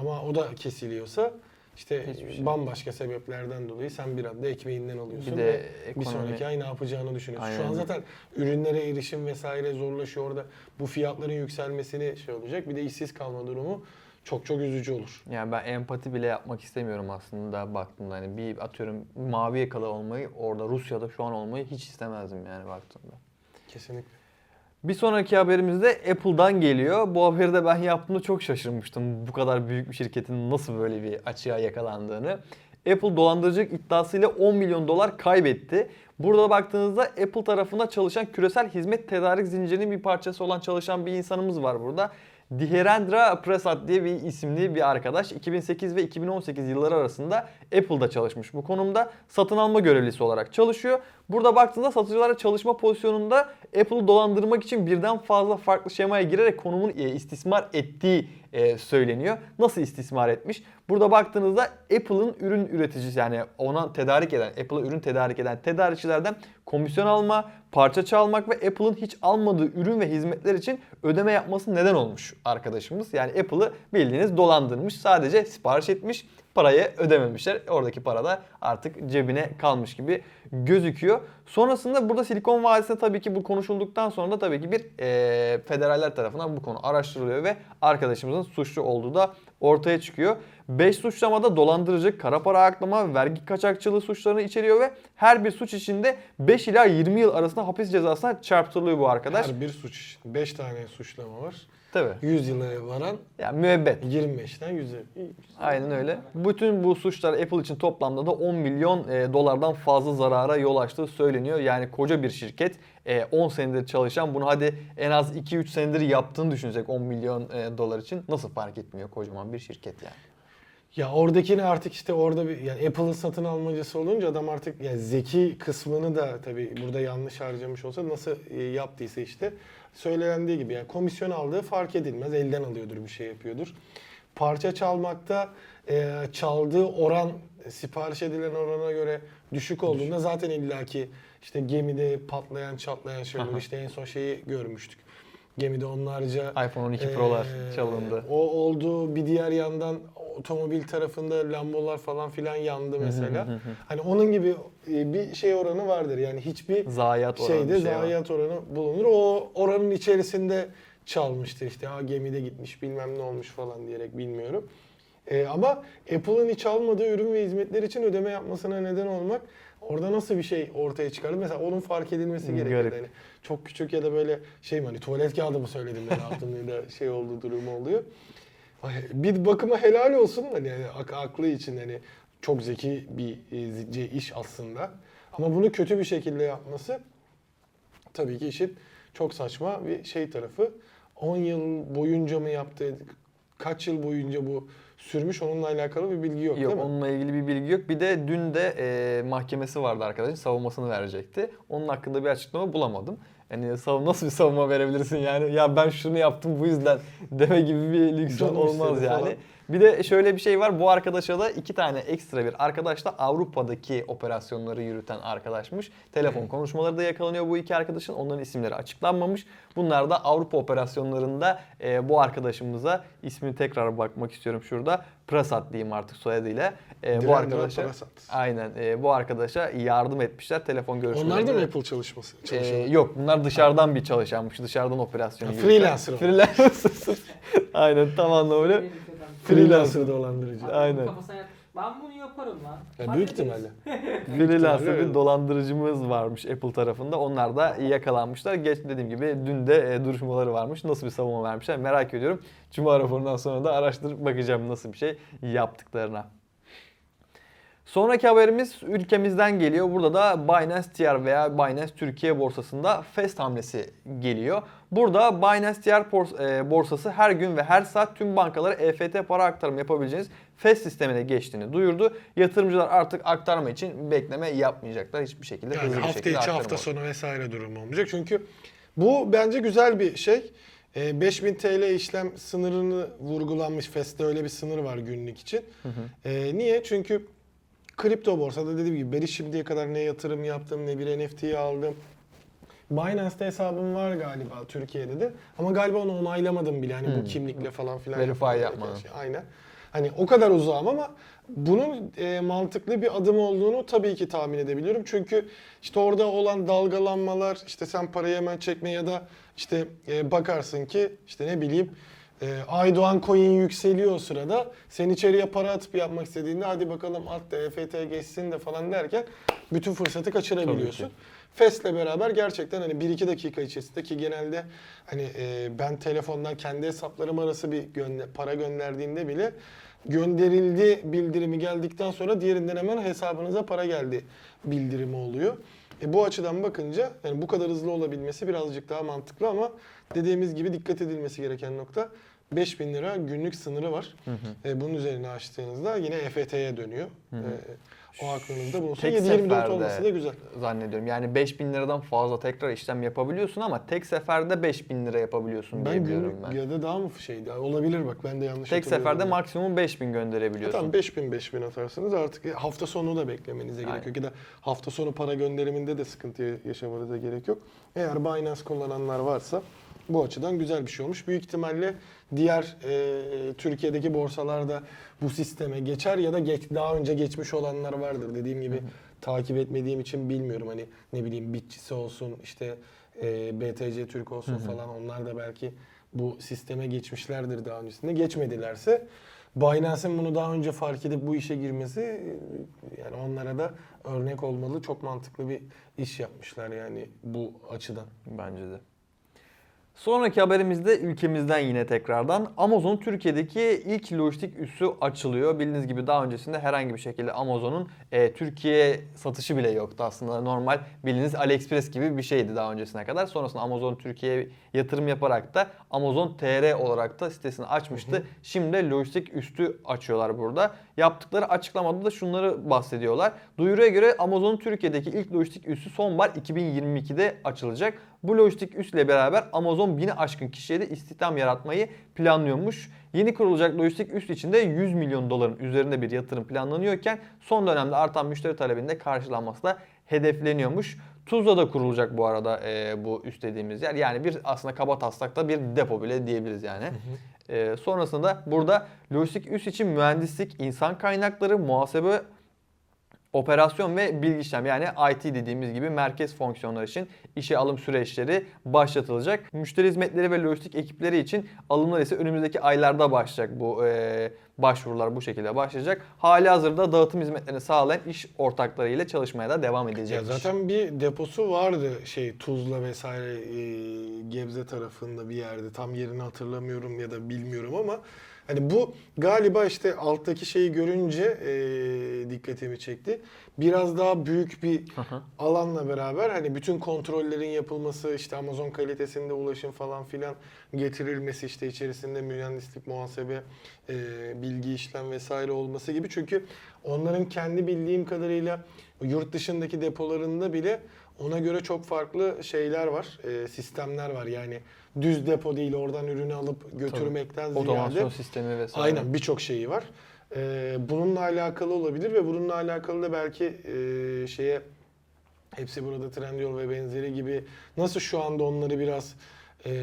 ama o da kesiliyorsa İşte şey. bambaşka sebeplerden dolayı sen bir anda ekmeğinden alıyorsun. Bir de ekonomi... bir sonraki ay ne yapacağını düşünüyorsun. Aynen. Şu an zaten ürünlere erişim vesaire zorlaşıyor orada. Bu fiyatların yükselmesini şey olacak. Bir de işsiz kalma durumu çok çok üzücü olur. Yani ben empati bile yapmak istemiyorum aslında baktığımda. Hani bir atıyorum mavi yakalı olmayı, orada Rusya'da şu an olmayı hiç istemezdim yani baktığımda. Kesinlikle. Bir sonraki haberimiz de Apple'dan geliyor. Bu haberi de ben yaptığımda çok şaşırmıştım. Bu kadar büyük bir şirketin nasıl böyle bir açığa yakalandığını. Apple dolandırıcılık iddiasıyla on milyon dolar kaybetti. Burada baktığınızda Apple tarafında çalışan küresel hizmet tedarik zincirinin bir parçası olan çalışan bir insanımız var burada. Dhirendra Prasad diye bir isimli bir arkadaş iki bin sekiz ve iki bin on sekiz yılları arasında Apple'da çalışmış. Bu konumda satın alma görevlisi olarak çalışıyor. Burada baktığında satıcılara çalışma pozisyonunda Apple'ı dolandırmak için birden fazla farklı şemaya girerek konumunu istismar ettiği söyleniyor. Nasıl istismar etmiş? Burada baktığınızda Apple'ın ürün üreticisi, yani ona tedarik eden, Apple'a ürün tedarik eden tedarikçilerden komisyon alma, parça çalmak ve Apple'ın hiç almadığı ürün ve hizmetler için ödeme yapması neden olmuş arkadaşımız. Yani Apple'ı bildiğiniz dolandırmış, sadece sipariş etmiş, parayı ödememişler. Oradaki para da artık cebine kalmış gibi gözüküyor. Sonrasında burada Silikon Vadisi'nde tabii ki bu konuşulduktan sonra da tabii ki bir e, federaller tarafından bu konu araştırılıyor ve arkadaşımızın suçlu olduğu da ortaya çıkıyor. beş suçlamada dolandırıcı, kara para aklama, vergi kaçakçılığı suçlarını içeriyor ve her bir suç içinde beş ila yirmi yıl arasında hapis cezasına çarptırılıyor bu arkadaş. Her bir suç, beş tane suçlama var. Tabii. yüz yıla varan yani müebbet. yirmi beşten yüze. Aynen öyle. Bütün bu suçlar Apple için toplamda da on milyon dolardan fazla zarara yol açtığı söyleniyor. Yani koca bir şirket on senedir çalışan, bunu hadi en az iki üç senedir yaptığını düşünsek on milyon dolar için nasıl fark etmiyor kocaman bir şirket yani. Ya oradakini artık işte orada bir yani Apple'ın satın almacısı olunca adam artık yani zeki kısmını da tabii burada yanlış harcamış olsa nasıl yaptıysa işte söylendiği gibi yani komisyon aldığı fark edilmez, elden alıyordur, bir şey yapıyordur. Parça çalmakta e, çaldığı oran sipariş edilen orana göre düşük olduğunda zaten illaki işte gemide patlayan çatlayan şeyler işte en son şeyi görmüştük. Gemide onlarca iPhone on iki e, Pro'lar çalındı. O oldu. Bir diğer yandan otomobil tarafında Lambo'lar falan filan yandı mesela. Hani onun gibi bir şey oranı vardır. Yani hiçbir zayiat şeyde oranı, şey zayiat var. oranı bulunur. O oranın içerisinde çalmıştır işte. Ha gemide gitmiş bilmem ne olmuş falan diyerek bilmiyorum. E, ama Apple'ın hiç almadığı ürün ve hizmetler için ödeme yapmasına neden olmak orada nasıl bir şey ortaya çıkardı? Mesela onun fark edilmesi gerekirdi. Yani çok küçük ya da böyle şey mi hani tuvalet kağıdı mı söyledim ben aklımda şey olduğu durumu oluyor. Bir bakıma helal olsun hani yani aklı için hani çok zeki bir iş aslında. Ama bunu kötü bir şekilde yapması tabii ki işin çok saçma bir şey tarafı. on yıl boyunca mı yaptı? Kaç yıl boyunca bu sürmüş, onunla alakalı bir bilgi yok, yok değil mi? Yok, onunla ilgili bir bilgi yok. Bir de dün de e, mahkemesi vardı arkadaşın, savunmasını verecekti. Onun hakkında bir açıklama bulamadım. Yani nasıl bir savunma verebilirsin yani? Ya ben şunu yaptım bu yüzden deme gibi bir lüks olmaz yani. Falan. Bir de şöyle bir şey var, bu arkadaşa da iki tane ekstra bir arkadaş da Avrupa'daki operasyonları yürüten arkadaşmış. Telefon konuşmaları da yakalanıyor bu iki arkadaşın, onların isimleri açıklanmamış. Bunlar da Avrupa operasyonlarında e, bu arkadaşımıza, ismini tekrar bakmak istiyorum şurada, Prasad diyeyim artık soyadıyla. E, bu arkadaşa aynen e, bu arkadaşa yardım etmişler telefon görüşmelerinde. Onlar da mı Apple çalışması? E, yok, bunlar dışarıdan ha. bir çalışanmış, dışarıdan operasyonu. Freelancer. Freelancer. Aynen, tam anlamıyla. Freelancer dolandırıcı. Aynen. Ben bunu yaparım lan. Ya büyük ihtimalle. Freelancer bir dolandırıcımız varmış Apple tarafında. Onlar da yakalanmışlar. Geç dediğim gibi dün de e, duruşmaları varmış. Nasıl bir savunma vermişler merak ediyorum. Cuma raporundan sonra da araştırıp bakacağım nasıl bir şey yaptıklarına. Sonraki haberimiz ülkemizden geliyor. Burada da Binance T R veya Binance Türkiye borsasında FAST hamlesi geliyor. Burada Binance T R borsası her gün ve her saat tüm bankalara E F T para aktarımı yapabileceğiniz FAST sistemine geçtiğini duyurdu. Yatırımcılar artık aktarma için bekleme yapmayacaklar. Hiçbir şekilde yani hızlı bir şekilde aktarma hafta içi hafta sonu vesaire durum olmayacak. Çünkü bu bence güzel bir şey. beş bin T L işlem sınırını vurgulanmış. FAST'te öyle bir sınır var günlük için. Hı hı. E, niye? Çünkü kripto borsada dediğim gibi ben şimdiye kadar ne yatırım yaptım ne bir N F T'yi aldım. Binance'te hesabım var galiba Türkiye'de de ama galiba onu onaylamadım bile hani hmm. bu kimlikle falan filan. Verify yapmadım. Şey. Aynen. Hani o kadar uzağım ama bunun e, mantıklı bir adım olduğunu tabii ki tahmin edebiliyorum. Çünkü işte orada olan dalgalanmalar işte sen parayı hemen çekme ya da işte e, bakarsın ki işte ne bileyim Aydoğan coin yükseliyor o sırada. Sen içeriye para atıp yapmak istediğinde hadi bakalım at da E F T geçsin de falan derken bütün fırsatı kaçırabiliyorsun. FAST'le beraber gerçekten hani bir iki dakika içerisinde ki genelde hani ben telefondan kendi hesaplarım arası bir gönder, para gönderdiğimde bile gönderildi bildirimi geldikten sonra diğerinden hemen hesabınıza para geldi bildirimi oluyor. E bu açıdan bakınca yani bu kadar hızlı olabilmesi birazcık daha mantıklı ama dediğimiz gibi dikkat edilmesi gereken nokta beş bin lira günlük sınırı var. Hı hı. E, bunun üzerine açtığınızda yine E F T'ye dönüyor. Hı hı. E, o aklınızda bulunsun. yedi yirmi dört olması da güzel. Zannediyorum. Yani beş bin liradan fazla tekrar işlem yapabiliyorsun ama tek seferde beş bin lira yapabiliyorsun ben diye biliyorum ben. Ya da daha mı şeydi? Olabilir bak, ben de yanlış tek hatırlıyorum. Tek seferde maksimum beş bin gönderebiliyorsun. Tamam, beş bin beş bin atarsanız artık hafta sonu da beklemenize gerek Aynen. yok. Ya da hafta sonu para gönderiminde de sıkıntı yaşamanıza gerek yok. Eğer Binance kullananlar varsa bu açıdan güzel bir şey olmuş. Büyük ihtimalle diğer e, Türkiye'deki borsalarda bu sisteme geçer ya da geç, daha önce geçmiş olanlar vardır. Dediğim gibi Hı-hı. takip etmediğim için bilmiyorum. Hani ne bileyim Bitçisi olsun, işte e, B T C Türk olsun Hı-hı. falan, onlar da belki bu sisteme geçmişlerdir daha öncesinde. Geçmedilerse Binance'in bunu daha önce fark edip bu işe girmesi, yani onlara da örnek olmalı. Çok mantıklı bir iş yapmışlar yani bu açıdan. Bence de. Sonraki haberimizde ülkemizden yine tekrardan. Amazon Türkiye'deki ilk lojistik üssü açılıyor. Bildiğiniz gibi daha öncesinde herhangi bir şekilde Amazon'un e, Türkiye satışı bile yoktu aslında. Normal bildiğiniz AliExpress gibi bir şeydi daha öncesine kadar. Sonrasında Amazon Türkiye'ye yatırım yaparak da Amazon T R olarak da sitesini açmıştı. Hı hı. Şimdi lojistik üssü açıyorlar burada. Yaptıkları açıklamada da şunları bahsediyorlar. Duyuruya göre Amazon Türkiye'deki ilk lojistik üssü sonbahar iki bin yirmi ikide açılacak. Bu lojistik üsle beraber Amazon bini aşkın kişiye de istihdam yaratmayı planlıyormuş. Yeni kurulacak lojistik üs içinde yüz milyon doların üzerinde bir yatırım planlanıyorken son dönemde artan müşteri talebinin de karşılanması da hedefleniyormuş. Tuzla'da kurulacak bu arada e, bu üs dediğimiz yer. Yani bir aslında kaba taslakta bir depo bile diyebiliriz yani. Hı hı. E, sonrasında burada lojistik üs için mühendislik, insan kaynakları, muhasebe, operasyon ve bilgi işlem, yani I T dediğimiz gibi merkez fonksiyonlar için işe alım süreçleri başlatılacak. Müşteri hizmetleri ve lojistik ekipleri için alımlar ise önümüzdeki aylarda başlayacak. Bu e, başvurular bu şekilde başlayacak. Halihazırda dağıtım hizmetlerini sağlayan iş ortakları ile çalışmaya da devam edilecek. Ya zaten bir deposu vardı şey Tuzla vesaire e, Gebze tarafında bir yerde. Tam yerini hatırlamıyorum ya da bilmiyorum ama hani bu galiba işte alttaki şeyi görünce e, dikkatimi çekti. Biraz daha büyük bir Aha. alanla beraber hani bütün kontrollerin yapılması, işte Amazon kalitesinde ulaşım falan filan getirilmesi, işte içerisinde mühendislik, muhasebe, e, bilgi işlem vesaire olması gibi. Çünkü onların kendi bildiğim kadarıyla yurt dışındaki depolarında bile ona göre çok farklı şeyler var, e, sistemler var yani. Düz depo değil, oradan ürünü alıp götürmekten Tabii. ziyade otomasyon sistemi vesaire. Aynen, birçok şeyi var. Ee, bununla alakalı olabilir ve bununla alakalı da belki e, şeye hepsi burada Trendyol ve benzeri gibi nasıl şu anda onları biraz e,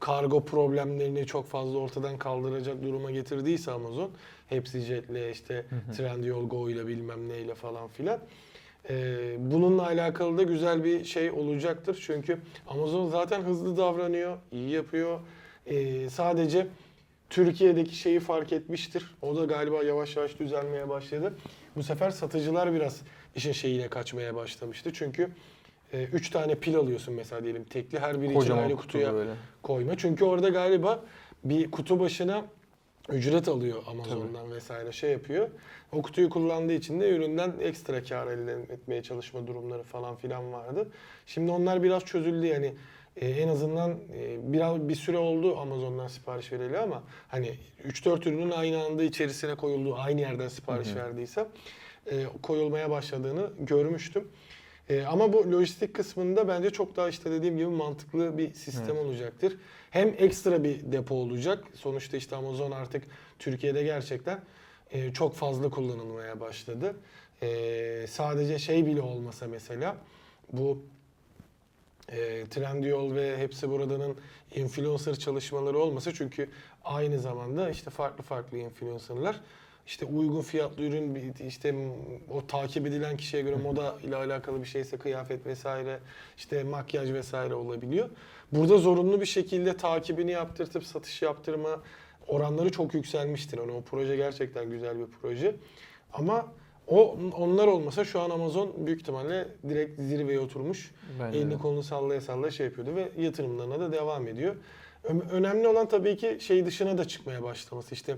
kargo problemlerini çok fazla ortadan kaldıracak duruma getirdiyse Amazon, hepsi jetle işte hı hı. Trendyol Go ile bilmem neyle falan filan. Bununla alakalı da güzel bir şey olacaktır. Çünkü Amazon zaten hızlı davranıyor, iyi yapıyor. Ee, sadece Türkiye'deki şeyi fark etmiştir. O da galiba yavaş yavaş düzelmeye başladı. Bu sefer satıcılar biraz işin şeyiyle kaçmaya başlamıştı. Çünkü e, üç tane pil alıyorsun mesela diyelim tekli. Her biri için aynı kutuya koyma. Çünkü orada galiba bir kutu başına ücret alıyor Amazon'dan Tabii. vesaire şey yapıyor. O kutuyu kullandığı için de üründen ekstra kar elde etmeye çalışma durumları falan filan vardı. Şimdi onlar biraz çözüldü yani e, en azından e, biraz bir süre oldu Amazon'dan sipariş vereli ama hani üç dört ürünün aynı anda içerisine koyulduğu, aynı yerden sipariş Hı-hı. verdiyse e, koyulmaya başladığını görmüştüm. E, ama bu lojistik kısmında bence çok daha işte dediğim gibi mantıklı bir sistem evet. olacaktır. Hem ekstra bir depo olacak. Sonuçta işte Amazon artık Türkiye'de gerçekten e, çok fazla kullanılmaya başladı. E, sadece şey bile olmasa mesela bu e, Trendyol ve hepsi buradanın influencer çalışmaları olmasa, çünkü aynı zamanda işte farklı farklı influencerlar İşte uygun fiyatlı ürün, işte o takip edilen kişiye göre moda ile alakalı bir şeyse kıyafet vesaire, işte makyaj vesaire olabiliyor. Burada zorunlu bir şekilde takibini yaptırtıp satış yaptırma oranları çok yükselmiştir. Yani o proje gerçekten güzel bir proje. Ama o onlar olmasa şu an Amazon büyük ihtimalle direkt zirveye oturmuş. Bence elini kolunu sallaya sallaya şey yapıyordu ve yatırımlarına da devam ediyor. Önemli olan tabii ki şey dışına da çıkmaya başlaması. İşte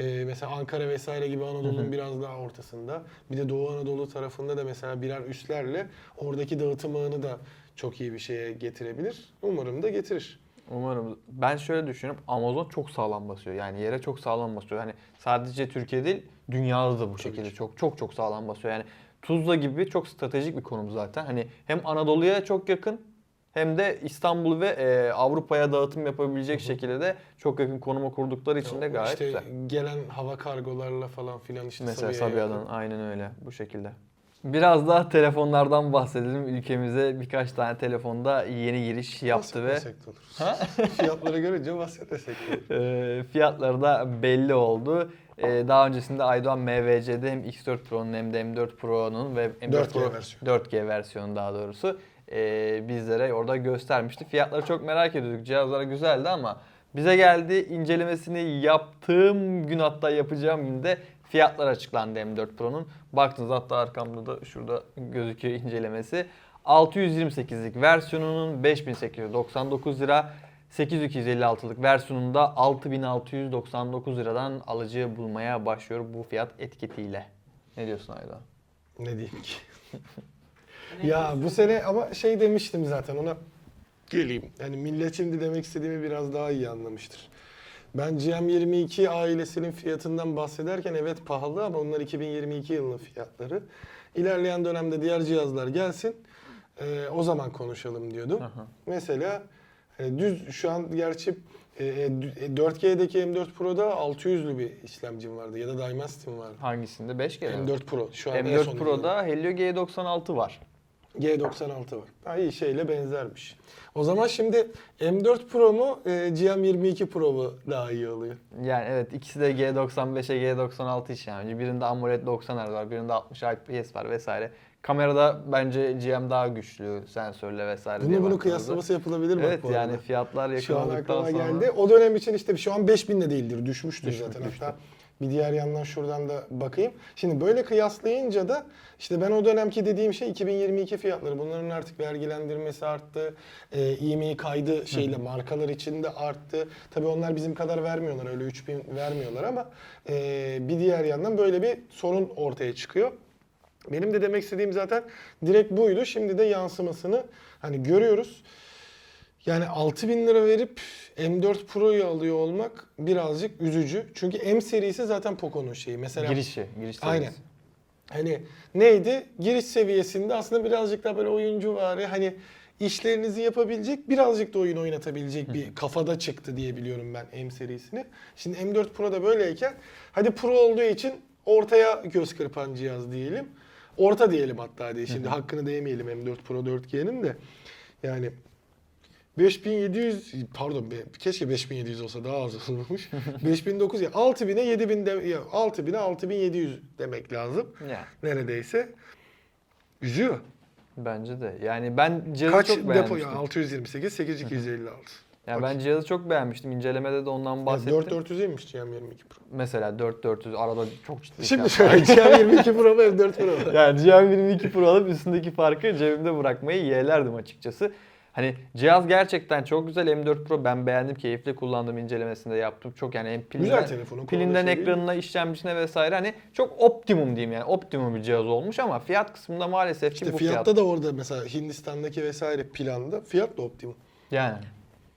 e, mesela Ankara vesaire gibi Anadolu'nun biraz daha ortasında. Bir de Doğu Anadolu tarafında da mesela birer üslerle oradaki dağıtım ağını da çok iyi bir şeye getirebilir. Umarım da getirir. Umarım. Ben şöyle düşünüyorum. Amazon çok sağlam basıyor. Yani yere çok sağlam basıyor. Hani sadece Türkiye değil, dünyada da bu şekilde çok çok çok sağlam basıyor. Yani Tuzla gibi çok stratejik bir konum zaten. Hani hem Anadolu'ya çok yakın, hem de İstanbul ve e, Avrupa'ya dağıtım yapabilecek, hı hı, şekilde de çok yakın konuma kurdukları için ya de gayet işte güzel. Gelen hava kargolarla falan filan işte mesela Sabiha'dan yakın. Aynen öyle, bu şekilde. Biraz daha telefonlardan bahsedelim. Ülkemize birkaç tane telefonda yeni giriş yaptı ve fiyatları görünce bahsetmesek de olur. E, fiyatları da belli oldu. Ee, daha öncesinde Aydoğan M V C'de hem X dört Pro'nun hem de M dört Pro'nun ve M dört G, dört G versiyonu daha doğrusu e, bizlere orada göstermişti. Fiyatları çok merak ediyorduk. Cihazlar güzeldi ama bize geldi, incelemesini yaptığım gün, hatta yapacağım günde fiyatlar açıklandı M dört Pro'nun. Baktınız, hatta arkamda da şurada gözüküyor incelemesi. altı yüz yirmi sekizlik versiyonunun beş bin sekiz yüz doksan dokuz lira. sekiz bin iki yüz elli altılık versiyonunda altı bin altı yüz doksan dokuz liradan alıcı bulmaya başlıyor bu fiyat etiketiyle. Ne diyorsun Aydan? Ne diyeyim ki? Ya bu sene ama şey demiştim zaten, ona geleyim. Yani millet şimdi demek istediğimi biraz daha iyi anlamıştır. Ben G M yirmi iki ailesinin fiyatından bahsederken evet pahalı ama onlar iki bin yirmi iki yılının fiyatları. İlerleyen dönemde diğer cihazlar gelsin, e, o zaman konuşalım diyordum. Aha. Mesela düz şu an gerçi dört G'deki M dört Pro'da altı yüzlü bir işlemcim vardı ya da Dimensity vardı. Hangisinde? beş G mi? M dört Pro. Şu an M dört Pro'da Helio G doksan altı var. G doksan altı var. Ay şeyle benzermiş. O zaman şimdi M dört Pro mu G M yirmi iki Pro mu daha iyi oluyor? Yani evet, ikisi de G doksan beşe G doksan altı işlemci. Birinde AMOLED doksan hertz var, birinde altmış I P S var vesaire. Kamerada bence G M daha güçlü sensörle vesaire. Bunu bunu kıyaslaması yapılabilir mi? Evet, bak, yani arada fiyatlar yakaladıktan sonra geldi. O dönem için işte şu an beş bin de değildir, düşmüştür Düşmüş, zaten. Düştü. Hatta bir diğer yandan şuradan da bakayım. Şimdi böyle kıyaslayınca da işte ben o dönemki dediğim şey iki bin yirmi iki fiyatları. Bunların artık vergilendirmesi arttı. E, I M E I kaydı şeyle markalar için de arttı. Tabii onlar bizim kadar vermiyorlar, öyle üç bin vermiyorlar ama e, bir diğer yandan böyle bir sorun ortaya çıkıyor. Benim de demek istediğim zaten direkt buydu. Şimdi de yansımasını hani görüyoruz. Yani altı bin lira verip M dört Pro'yu alıyor olmak birazcık üzücü. Çünkü M serisi zaten Poco'nun şeyi. Mesela girişi, giriş serisi. Aynen. Hani neydi? Giriş seviyesinde aslında birazcık daha böyle oyuncu var ya, hani işlerinizi yapabilecek, birazcık da oyun oynatabilecek bir kafada çıktı diye biliyorum ben M serisini. Şimdi M dört Pro'da böyleyken hadi Pro olduğu için ortaya göz kırpan cihaz diyelim. Orta diyelim hatta diye. Şimdi hakkını da yemeyelim M dört Pro dört G'nin de. Yani beş bin yedi yüz pardon be, keşke beş bin yedi yüz olsa, daha az olurmuş. beş bin dokuz yüz ya altı bine yedi bin de, ya altı bine altı bin yedi yüz demek lazım. Yani. Neredeyse. Üzüyor. Bence de. Yani ben cihazı Kaç çok beğenmiştim. Kaç depo ya? altı yüz yirmi sekiz, sekiz bin iki yüz elli altı. Yani ben cihazı çok beğenmiştim. İncelemede de ondan bahsettim. Yani dört bin dört yüz iymiş G M yirmi iki Pro. Mesela dört bin dört yüz arada çok ciddi. Şimdi şöyle G M yirmi iki Pro ve M dört Pro. Yani G M yirmi iki Pro alıp üstündeki farkı cebimde bırakmayı yeğlerdim açıkçası. Hani cihaz gerçekten çok güzel. M dört Pro ben beğendim, keyifle kullandım, incelemesinde yaptım. Çok yani hem pilinden, telefonu, pilinden şey ekranına, işlemcisine vesaire, hani çok optimum diyeyim, yani optimum bir cihaz olmuş ama fiyat kısmında maalesef işte ki bu fiyatta fiyat. Fiyatta da orada mesela Hindistan'daki vesaire planda fiyat da optimum. Yani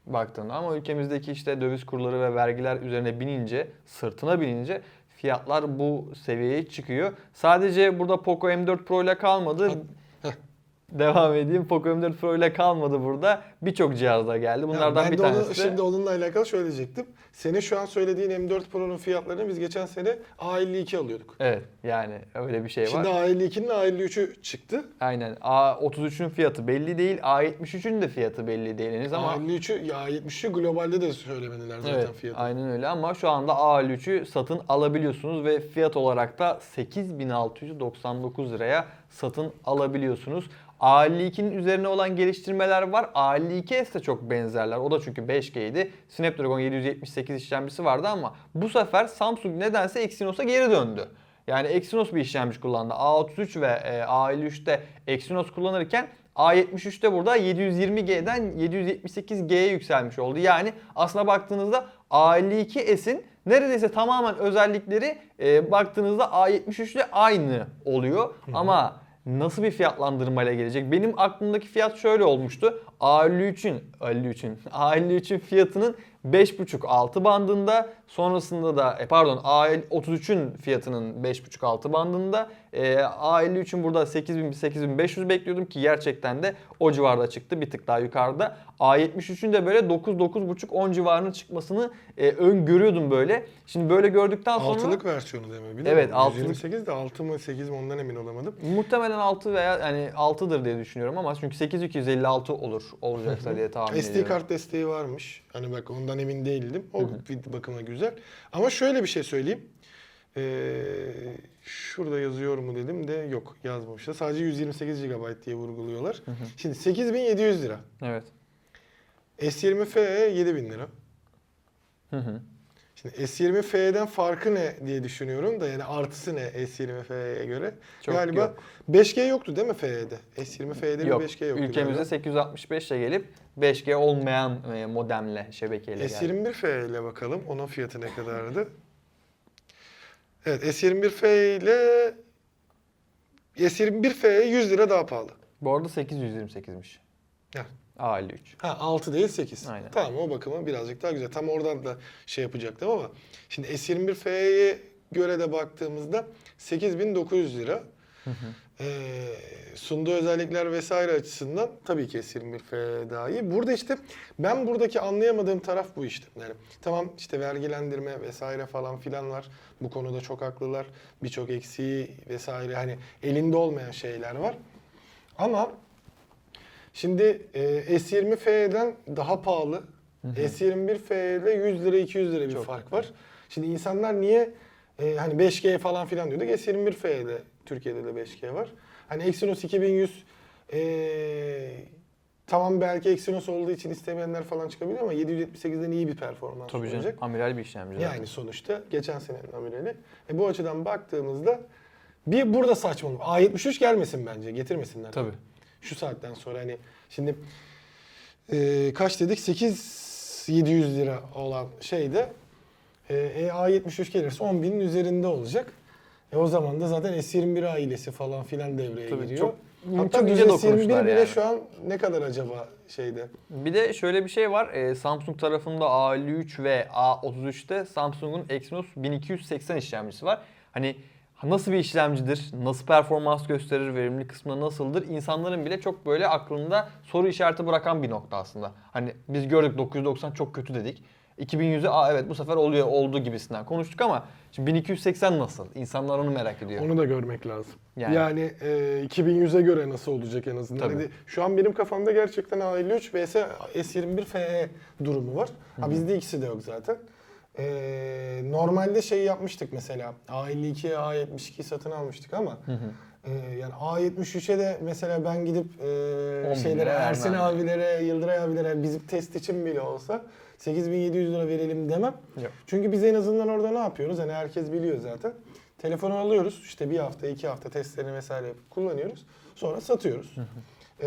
baktığında ama ülkemizdeki işte döviz kurları ve vergiler üzerine binince, sırtına binince fiyatlar bu seviyeye çıkıyor. Sadece burada Poco M dört Pro ile kalmadı. Hat- Devam edeyim. Poco M dört Pro ile kalmadı burada. Birçok cihazda geldi. Bunlardan yani bir tanesi. Onu, şimdi onunla alakalı şöyle diyecektim. Senin şu an söylediğin M dört Pro'nun fiyatlarını biz geçen sene A elli iki alıyorduk. Evet. Yani öyle bir şey şimdi var. Şimdi A elli ikinin A elli üçü çıktü. Aynen. A otuz üçün fiyatı belli değil. A yetmiş üçün de fiyatı belli değil. Ama A elli üçü, A yetmiş üçü globalde de söylemediler zaten, evet, fiyatı. Aynen öyle ama şu anda A elli üçü satın alabiliyorsunuz ve fiyat olarak da sekiz bin altı yüz doksan dokuz liraya satın alabiliyorsunuz. A elli ikinin üzerine olan geliştirmeler var. A elli iki S de çok benzerler. O da çünkü beş G'ydi. Snapdragon yedi yüz yetmiş sekiz işlemcisi vardı ama bu sefer Samsung nedense Exynos'a geri döndü. Yani Exynos bir işlemci kullandı. A otuz üç ve A elli üçte Exynos kullanırken A yetmiş üçte burada yedi yüz yirmi G'den yedi yüz yetmiş sekiz G'ye yükselmiş oldu. Yani aslına baktığınızda A elli iki S'in neredeyse tamamen özellikleri e, baktığınızda A yetmiş üçle aynı oluyor. Ama nasıl bir fiyatlandırmayla gelecek? Benim aklımdaki fiyat şöyle olmuştu. A elli üçün fiyatının beş buçuk altı bandında, sonrasında da e, pardon A otuz üçün fiyatının beş buçuk altı bandında, e, A elli üçün burada sekiz bin sekiz bin beş yüz bekliyordum ki gerçekten de o civarda çıktı, bir tık daha yukarıda. A yetmiş üçün de böyle dokuz dokuz buçuk on civarının çıkmasını e, öngörüyordum böyle. Şimdi böyle gördükten sonra... Altılık versiyonu değil mi? Bilmiyorum. Evet, altılık. yüz yirmi sekiz de altı mı sekiz mi ondan emin olamadım. Muhtemelen altı veya yani altıdır diye düşünüyorum ama çünkü sekiz iki yüz elli altı olur olacaksa diye tahmin ediyorum. S D kart desteği varmış. Hani bak ondan emin değildim. O bir bakıma güzel. Ama şöyle bir şey söyleyeyim. Ee, şurada yazıyor mu dedim de yok yazmamışlar. Sadece yüz yirmi sekiz gigabayt diye vurguluyorlar. Hı hı. Şimdi sekiz bin yedi yüz lira. Evet. S yirmi F E yedi bin lira. Hı hı. Şimdi S yirmi F E'den farkı ne diye düşünüyorum da yani artısı ne S yirmi F E'ye göre? Çok galiba yok. beş G yoktu değil mi F E'de? S yirmi F E'de yok. beş G yoktu. Ülkemize sekiz yüz altmış beşle gelip beş G olmayan modemle, şebekeyle geldi. S yirmi bir F E ile bakalım onun fiyatı ne kadardı? Evet, S yirmi bir F E ile S yirmi bir F E yüz lira daha pahalı. Bu arada sekiz yüz yirmi sekizmiş. Evet. A elli üç. Ha, altı değil sekiz. Aynen. Tamam, o bakıma birazcık daha güzel. Tam oradan da şey yapacaktım ama şimdi S yirmi bir F E'ye göre de baktığımızda sekiz bin dokuz yüz lira. ee, sunduğu özellikler vesaire açısından tabii ki S yirmi bir F E daha iyi. Burada işte ben buradaki anlayamadığım taraf bu işte. Yani tamam işte vergilendirme vesaire falan filanlar bu konuda çok haklılar. Birçok eksiği vesaire hani elinde olmayan şeyler var. Ama şimdi e, S yirmi F E'den daha pahalı, S yirmi bir F E'de yüz lira iki yüz lira bir çok fark var. Şimdi insanlar niye e, hani beş G falan filan diyorduk, S yirmi bir F E'de Türkiye'de de beş G var. Hani Exynos iki bin yüz e, tamam belki Exynos olduğu için istemeyenler falan çıkabiliyor ama yedi yüz yetmiş sekizden iyi bir performans tabii olacak. Tabii canım, amiral bir işlemci. Yani sonuçta geçen senenin amirali. E, bu açıdan baktığımızda bir burada saçmalık. A yetmiş üç gelmesin bence, getirmesinler. Tabii. Şu saatten sonra hani şimdi e, kaç dedik sekiz bin yedi yüz lira olan şeyde e, A yetmiş üç gelirse on binin üzerinde olacak. E, o zaman da zaten S yirmi bir ailesi falan filan devreye tabii giriyor. Çok, hatta düz S yirmi bir bile yani. Şu an ne kadar acaba şeyde? Bir de şöyle bir şey var. E, Samsung tarafında A elli üç ve A otuz üçte Samsung'un Exynos bin iki yüz seksen işlemcisi var. Hani nasıl bir işlemcidir, nasıl performans gösterir, verimli kısmı nasıldır? İnsanların bile çok böyle aklında soru işareti bırakan bir nokta aslında. Hani biz gördük dokuz yüz doksan çok kötü dedik. iki bin yüz'e aa evet bu sefer oluyor olduğu gibisinden konuştuk ama şimdi bin iki yüz seksen nasıl? İnsanlar onu merak ediyor. Onu da görmek lazım. Yani, yani e, iki bin yüz'e göre nasıl olacak en azından. Hani şu an benim kafamda gerçekten A elli üç vs S yirmi bir F E durumu var. Hı. Ha bizde ikisi de yok zaten. Ee, normalde şey yapmıştık mesela A elli iki'ye A yetmiş iki'yi satın almıştık ama hı hı. E, yani A yetmiş üç'e de mesela ben gidip e, şeylere Ersin yani. Abilere, Yıldıray abilere bizim test için bile olsa sekiz bin yedi yüz lira verelim demem. Yok. Çünkü biz en azından orada ne yapıyoruz? Hani herkes biliyor zaten. Telefonu alıyoruz işte bir hafta iki hafta testlerini vesaire yapıp kullanıyoruz. Sonra satıyoruz. Hı hı.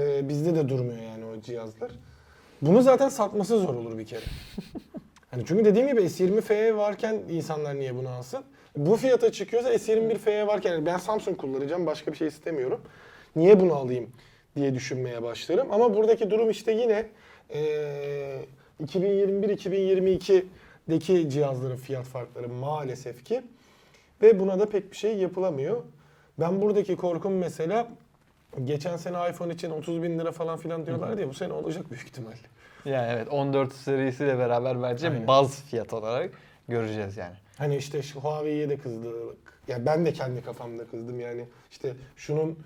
E, bizde de durmuyor yani o cihazlar. Bunu zaten satması zor olur bir kere. Yani çünkü dediğim gibi S yirmi F E varken insanlar niye bunu alsın? Bu fiyata çıkıyorsa S yirmi bir F E varken yani ben Samsung kullanacağım başka bir şey istemiyorum. Niye bunu alayım diye düşünmeye başlarım. Ama buradaki durum işte yine e, iki bin yirmi bir iki bin yirmi iki'deki cihazların fiyat farkları maalesef ki. Ve buna da pek bir şey yapılamıyor. Ben buradaki korkum mesela geçen sene iPhone için otuz bin lira falan filan diyorlardı ya bu sene olacak büyük ihtimalle. Yani evet on dört serisiyle beraber bence aynen. Baz fiyat olarak göreceğiz yani. Hani işte şu Huawei'ye de kızdık. Ya ben de kendi kafamda kızdım yani. İşte şunun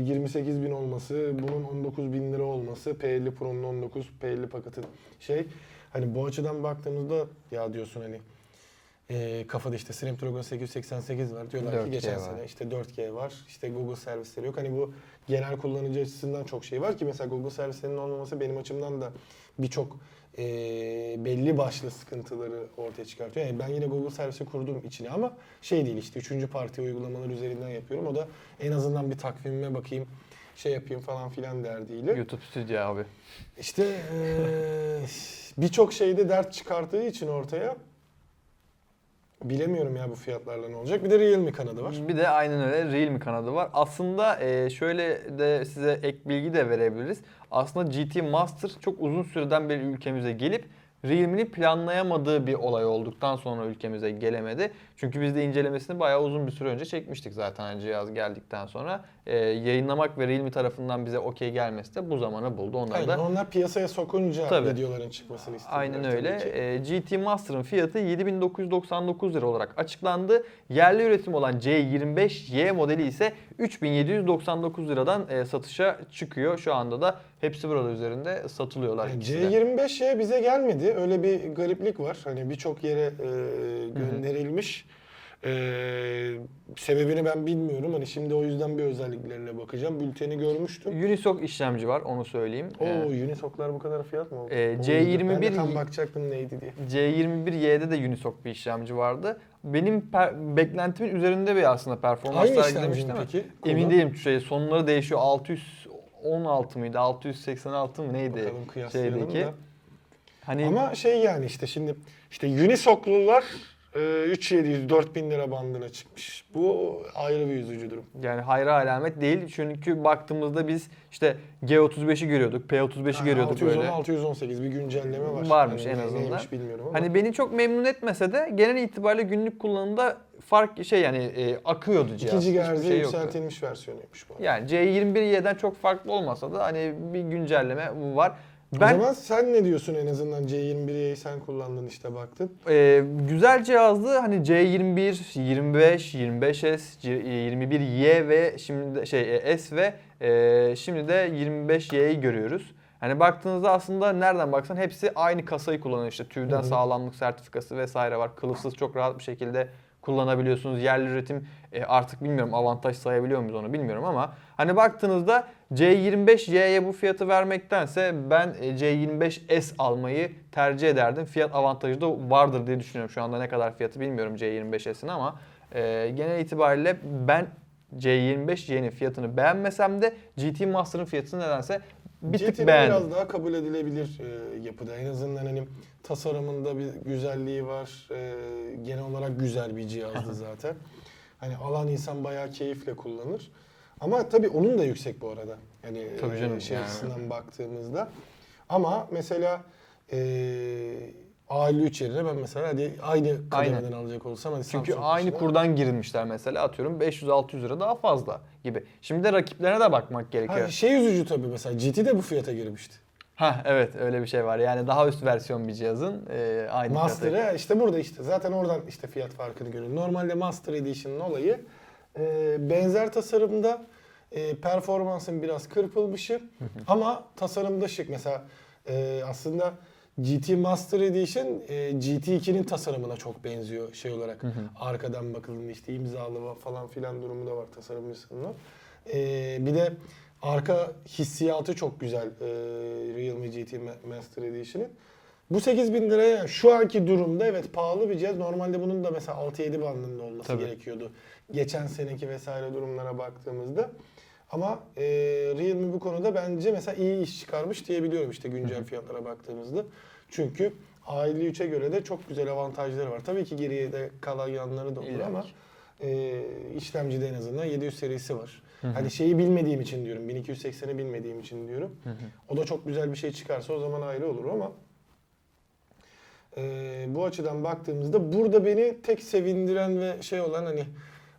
yirmi sekiz bin olması, bunun on dokuz bin lira olması, P elli Pro'nun on dokuz, P elli Pocket'ın şey. Hani bu açıdan baktığımızda ya diyorsun hani e, kafada işte Snapdragon sekiz yüz seksen sekiz var. Diyorlar ki geçen var. Sene işte dört G var. İşte Google servisleri yok. Hani bu genel kullanıcı açısından çok şey var ki mesela Google servislerinin olmaması benim açımdan da birçok e, belli başlı sıkıntıları ortaya çıkartıyor. Yani ben yine Google servisi kurdum içine ama şey değil işte üçüncü parti uygulamalar üzerinden yapıyorum. O da en azından bir takvimime bakayım, şey yapayım falan filan derdiyle. YouTube Studio abi. İşte e, birçok şeyde dert çıkarttığı için ortaya Bilemiyorum ya bu fiyatlarla ne olacak. Bir de Realme kanadı var. Bir de aynen öyle Realme kanadı var. Aslında şöyle de size ek bilgi de verebiliriz. Aslında G T Master çok uzun süreden beri ülkemize gelip Realme'nin planlayamadığı bir olay olduktan sonra ülkemize gelemedi. Çünkü biz de incelemesini bayağı uzun bir süre önce çekmiştik zaten cihaz geldikten sonra. Ee, yayınlamak ve Realme tarafından bize okey gelmesi de bu zamanı buldu. Onlar Aynen, da onlar piyasaya sokunca tabii, videoların çıkmasını istiyorlar. Aynen öyle. Ee, G T Master'ın fiyatı yedi bin dokuz yüz doksan dokuz lira olarak açıklandı. Yerli üretim olan C yirmi beş Y modeli ise üç bin yedi yüz doksan dokuz liradan e, satışa çıkıyor. Şu anda da hepsi burada üzerinde satılıyorlar. Yani C yirmi beş Y bize gelmedi. Öyle bir gariplik var. Hani birçok yere e, gönderilmiş. Hı hı. Ee, sebebini ben bilmiyorum. Hani şimdi o yüzden bir özelliklerine bakacağım. Bülteni görmüştüm. Unisoc işlemci var, onu söyleyeyim. Oo, ee, Unisoc'lar bu kadar fiyat mı oldu? E, C yirmi bir ben de tam bakacaktım neydi diye. C yirmi bir Y'de de Unisoc bir işlemci vardı. Benim per- beklentimin üzerinde bir aslında performans sergilemiş değil mi? Peki, emin değilim şey, sonları değişiyor. altı yüz on altı mıydı? altı yüz seksen altı mı neydi? Bakalım kıyaslayalım şeydeki da. Hani... Ama şey yani işte şimdi işte Unisoc'lular üç bin yedi yüz dört bin lira bandına çıkmış. Bu ayrı bir üzücü durum. Yani hayra alamet değil. Çünkü baktığımızda biz işte G otuz beşi görüyorduk, P otuz beşi yani görüyorduk altı yüz on, böyle. altı yüz on altı yüz on sekiz bir güncelleme var. Varmış yani en azından. Hani beni çok memnun etmese de genel itibariyle günlük kullanımda fark şey yani e, akıyordu cihaz. iki gigahertz'e şey yükseltilmiş versiyonuymuş bu arada. Yani C yirmi bir Y'den çok farklı olmasa da hani bir güncelleme var. Ben, o zaman sen ne diyorsun en azından C yirmi bir Y'yi sen kullandın işte baktın. E, güzel cihazdı hani C yirmi bir, yirmi beş, yirmi beş S, yirmi bir Y ve şimdi şey S ve e, şimdi de yirmi beş Y'yi görüyoruz. Hani baktığınızda aslında nereden baksan hepsi aynı kasayı kullanıyor işte tüvden sağlamlık sertifikası vesaire var. Kılıfsız çok rahat bir şekilde kullanabiliyorsunuz. Yerli üretim e, artık bilmiyorum avantaj sayabiliyor muyuz onu bilmiyorum ama hani baktığınızda C yirmi beş Y'ye bu fiyatı vermektense ben C yirmi beş S almayı tercih ederdim. Fiyat avantajı da vardır diye düşünüyorum. Şu anda ne kadar fiyatı bilmiyorum C yirmi beş S'in ama e, genel itibariyle ben C yirmi beş Y'nin fiyatını beğenmesem de G T Master'ın fiyatını nedense bir tık beğendim. Biraz daha kabul edilebilir e, yapıda. En azından hani tasarımında bir güzelliği var. E, genel olarak güzel bir cihazdı zaten. Hani alan insan bayağı keyifle kullanır. Ama tabii onun da yüksek bu arada. Yani e, şey yani açısından baktığımızda. Ama mesela e, A elli üç yerine ben mesela hadi aynı kademeden alacak olsam hani çünkü Samsung aynı dışında kurdan girilmişler mesela atıyorum beş yüz altı yüz lira daha fazla gibi. Şimdi de rakiplerine de bakmak gerekiyor. Ha, şey üzücü tabii mesela G T de bu fiyata girmişti. Ha evet öyle bir şey var. Yani daha üst versiyon bir cihazın e, aynı Master'ı fiyatı. İşte burada işte zaten oradan işte fiyat farkını görüyoruz. Normalde Master Edition'ın olayı benzer tasarımda performansın biraz kırpılmışı ama tasarımda şık. Mesela aslında G T Master Edition G T iki'nin tasarımına çok benziyor şey olarak. Arkadan bakıldığında işte imzalı falan filan durumu da var tasarımcısının. Bir de arka hissiyatı çok güzel Realme G T Master Edition'ın. Bu sekiz bin liraya yani şu anki durumda evet pahalı bir cihaz. Normalde bunun da mesela altı yedi bandında olması tabii gerekiyordu. Geçen seneki vesaire durumlara baktığımızda. Ama e, Realme bu konuda bence mesela iyi iş çıkarmış diyebiliyorum işte güncel fiyatlara baktığımızda. Çünkü A elli üç'e göre de çok güzel avantajları var. Tabii ki geriye de kalan yanları da olur İlaki. ama e, işlemcide en azından yedi yüz serisi var. Hı-hı. Hani şeyi bilmediğim için diyorum, bin iki yüz seksen'i bilmediğim için diyorum. Hı-hı. O da çok güzel bir şey çıkarsa o zaman ayrı olur ama Ee, bu açıdan baktığımızda burada beni tek sevindiren ve şey olan hani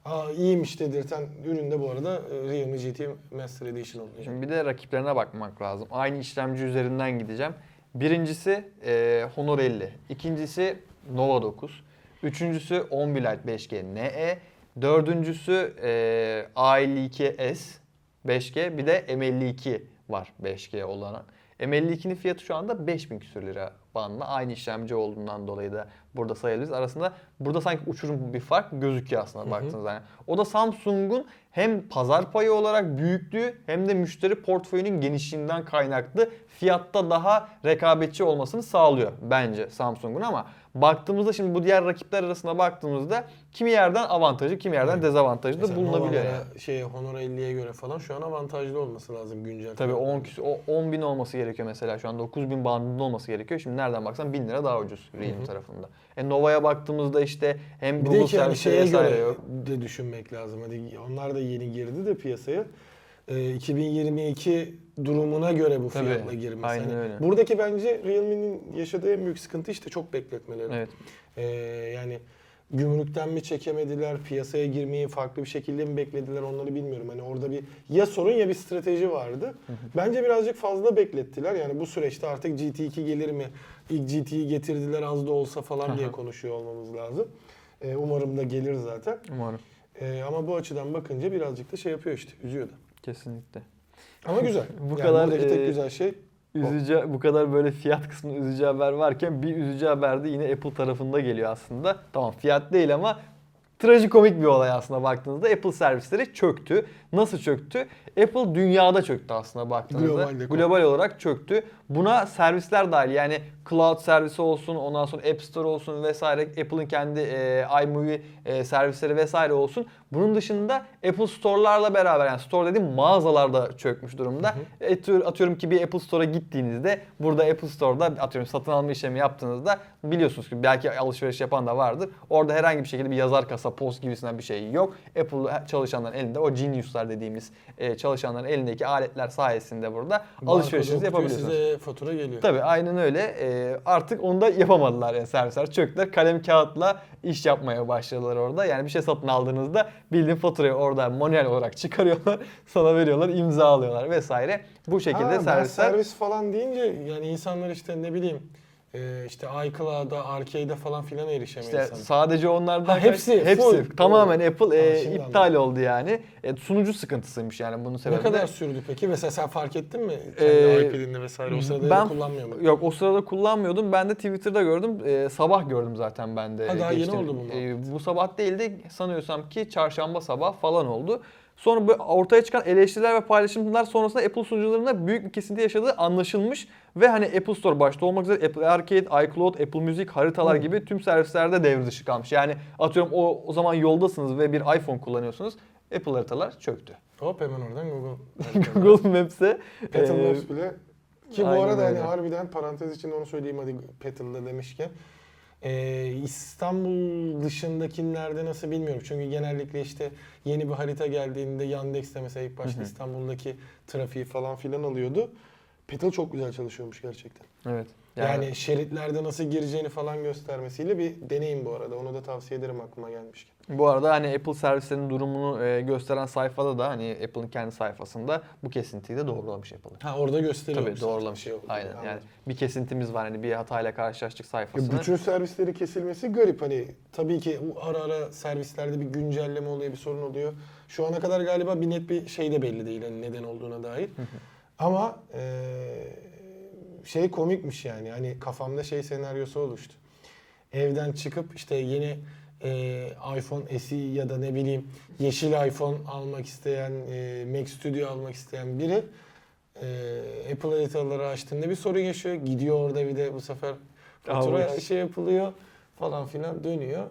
aa iyiymiş dedirten ürün de bu arada Realme G T Master Edition oluyor. Şimdi bir de rakiplerine bakmak lazım. Aynı işlemci üzerinden gideceğim. Birincisi e, Honor elli, ikincisi Nova dokuz, üçüncüsü on bir Lite beş G N E, dördüncüsü e, A elli iki S beş G, bir de M elli iki var beş G olan. M elli iki'nin fiyatı şu anda beş bin küsür lira bandında. Aynı işlemci olduğundan dolayı da burada sayabiliriz. Arasında burada sanki uçurum bir fark gözüküyor aslında baktığınız zaman. Yani. O da Samsung'un hem pazar payı olarak büyüklüğü hem de müşteri portföyünün genişliğinden kaynaklı fiyatta daha rekabetçi olmasını sağlıyor bence Samsung'un ama baktığımızda şimdi bu diğer rakipler arasına baktığımızda kimi yerden avantajı, kimi yerden dezavantajı da bulunabiliyor. Yani. Şey, Honor elliye göre falan şu an avantajlı olması lazım güncel. Tabii on bin olması gerekiyor mesela şu an dokuz bin bandında olması gerekiyor. Şimdi nereden baksan bin lira daha ucuz Realme tarafında. E Nova'ya baktığımızda işte hem Google servisi vesaire yok. De düşünmek lazım. Hadi onlar da yeni girdi de piyasaya. E, iki bin yirmi iki durumuna göre bu fiyatla girmesi. Yani buradaki bence Realme'nin yaşadığı en büyük sıkıntı işte çok bekletmeleri. Evet. E, yani gümrükten mi çekemediler, piyasaya girmeyi farklı bir şekilde mi beklediler onları bilmiyorum. Hani orada bir ya sorun ya bir strateji vardı. Bence birazcık fazla beklettiler. Yani bu süreçte artık G T iki gelir mi? İlk G T'yi getirdiler az da olsa falan diye konuşuyor olmamız lazım. Ee, umarım da gelir zaten. Umarım. Ee, ama bu açıdan bakınca birazcık da şey yapıyor işte, üzüyor da. Kesinlikle. Ama güzel. bu yani kadar buradaki e... tek güzel şey... Üzücü, bu kadar böyle fiyat kısmı üzücü haber varken bir üzücü haber de yine Apple tarafında geliyor aslında. Tamam fiyat değil ama trajikomik bir olay aslında baktığınızda. Apple servisleri çöktü. Nasıl çöktü? Apple dünyada çöktü aslında baktığınızda. Global, global olarak çöktü. Buna servisler dahil yani cloud servisi olsun, ondan sonra App Store olsun vesaire, Apple'ın kendi e, iMovie e, servisleri vesaire olsun. Bunun dışında Apple Store'larla beraber yani store dediğim mağazalarda çökmüş durumda. Hı hı. Atıyorum ki bir Apple Store'a gittiğinizde burada Apple Store'da atıyorum satın alma işlemi yaptığınızda biliyorsunuz ki belki alışveriş yapan da vardır. Orada herhangi bir şekilde bir yazar kasa, post gibisinden bir şey yok. Apple çalışanların elinde o genius'lar dediğimiz e, çalışanların elindeki aletler sayesinde burada alışverişinizi yapabiliyorsunuz. Size fatura geliyor. Tabii aynen öyle. E, Artık onu da yapamadılar yani servisler çöktüler. Kalem kağıtla iş yapmaya başladılar orada. Yani bir şey satın aldığınızda bildiğin faturayı orada manuel olarak çıkarıyorlar. Sana veriyorlar, imza alıyorlar vesaire. Bu şekilde ha, servisler... Servis falan deyince yani insanlar işte ne bileyim işte iCloud'a, Arcade'e falan filan erişemiyor işte insanlar. Sadece onlardan... Ha, hepsi, hepsi. Full. Tamamen Apple e, iptal anladım. Oldu yani. E, sunucu sıkıntısıymış yani bunun sebebi. Ne kadar sürdü peki? Mesela sen fark ettin mi? Kendi ee, iPad'inle vesaire o sırada ben, kullanmıyor muydun? Yok o sırada kullanmıyordum. Ben de Twitter'da gördüm. E, sabah gördüm zaten ben de. Ha, daha geçtim. Yeni oldu bu e, bu sabah değildi. Sanıyorsam ki çarşamba sabah falan oldu. Sonra ortaya çıkan eleştiriler ve paylaşımlar sonrasında Apple sunucularında büyük bir kesinti yaşadığı anlaşılmış. Ve hani Apple Store başta olmak üzere Apple Arcade, iCloud, Apple Music, haritalar hmm. gibi tüm servislerde devre dışı kalmış. Yani atıyorum o, o zaman yoldasınız ve bir iPhone kullanıyorsunuz. Apple haritalar çöktü. Hop hemen oradan Google. Google Maps'e. Apple Maps bile. Ki bu arada hani harbiden parantez içinde onu söyleyeyim hadi Apple'da demişken. Ee, İstanbul dışındakilerde nasıl bilmiyorum çünkü genellikle işte yeni bir harita geldiğinde Yandex'te mesela ilk başta hı hı. İstanbul'daki trafiği falan filan alıyordu. Petal çok güzel çalışıyormuş gerçekten. Evet. Yani, yani şeritlerde nasıl gireceğini falan göstermesiyle bir deneyim bu arada. Onu da tavsiye ederim aklıma gelmişken. Bu arada hani Apple servislerinin durumunu e, gösteren sayfada da hani Apple'ın kendi sayfasında bu kesintiyi de doğrulamış Apple'ın. Ha orada gösteriyor. Tabii doğrulamış. Şey aynen. Anladım. Yani bir kesintimiz var hani bir hatayla karşılaştık sayfasını. Ya bütün servisleri kesilmesi garip hani tabii ki ara ara servislerde bir güncelleme oluyor, bir sorun oluyor. Şu ana kadar galiba bir net bir şey de belli değil hani neden olduğuna dair. Ama e, şey komikmiş yani hani kafamda şey senaryosu oluştu. Evden çıkıp işte yeni e, iPhone S E ya da ne bileyim yeşil iPhone almak isteyen, e, Mac Studio almak isteyen biri e, Apple haritaları açtığında bir sorun yaşıyor. Gidiyor orada bir de bu sefer fatura şey yapılıyor falan filan dönüyor.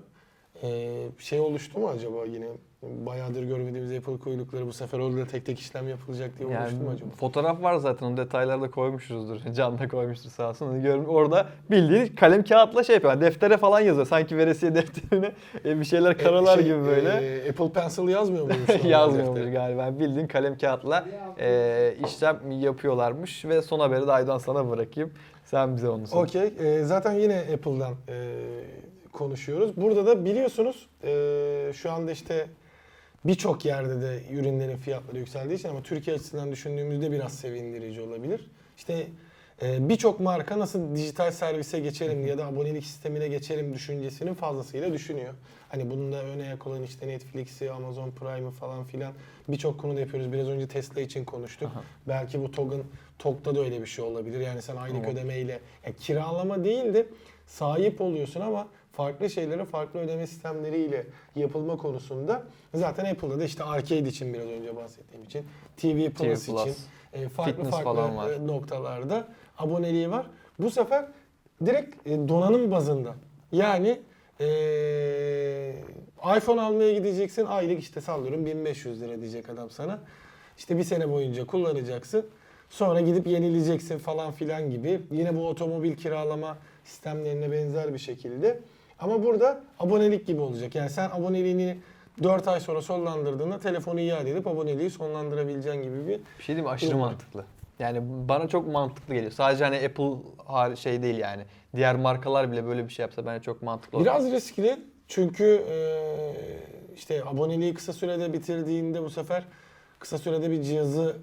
E, şey oluştu mu acaba yine? Bayağıdır görmediğimiz Apple kuyrukları bu sefer orada tek tek işlem yapılacak diye yani oluştu mu acaba? Fotoğraf var zaten o detayları da koymuşuzdur. Can da koymuştur sağ olsun. Onu görmüş. Orada bildiğin kalem kağıtla şey yapıyor. Deftere falan yazıyor. Sanki veresiye defterine bir şeyler karalar e, şey, gibi böyle. E, Apple Pencil yazmıyor muymuş? Yazmıyormuş galiba. Bildiğin kalem kağıtla e, işlem yapıyorlarmış ve son haberi de Aydan sana bırakayım. Sen bize onu sor. Okey. E, zaten yine Apple'dan e, konuşuyoruz. Burada da biliyorsunuz e, şu anda işte birçok yerde de ürünlerin fiyatları yükseldiği için ama Türkiye açısından düşündüğümüzde biraz sevindirici olabilir. İşte birçok marka nasıl dijital servise geçerim ya da abonelik sistemine geçerim düşüncesinin fazlasıyla düşünüyor. Hani bunun da öne yak olan işte Netflix'i, Amazon Prime'ı falan filan birçok konuda yapıyoruz. Biraz önce Tesla için konuştuk. Aha. Belki bu TOGG'ın TOGG'da da öyle bir şey olabilir. Yani sen aylık evet. ödemeyle yani kiralama değil de sahip oluyorsun ama farklı şeylere farklı ödeme sistemleriyle yapılma konusunda zaten Apple'da da işte Arcade için biraz önce bahsettiğim için T V Plus, T V Plus için e, farklı Fitness farklı noktalarda aboneliği var. Bu sefer direkt e, donanım bazında yani e, iPhone almaya gideceksin aylık işte sallıyorum bin beş yüz lira diyecek adam sana. İşte bir sene boyunca kullanacaksın. Sonra gidip yenileyeceksin falan filan gibi. Yine bu otomobil kiralama sistemlerine benzer bir şekilde. Ama burada abonelik gibi olacak. Yani sen aboneliğini dört ay sonra sonlandırdığında telefonu iade edip aboneliği sonlandırabileceğin gibi bir... Bir şey değil mi? Aşırı mantıklı. Yani bana çok mantıklı geliyor. Sadece hani Apple şey değil yani. Diğer markalar bile böyle bir şey yapsa bence çok mantıklı olur. Biraz riskli. Çünkü işte aboneliği kısa sürede bitirdiğinde bu sefer kısa sürede bir cihazı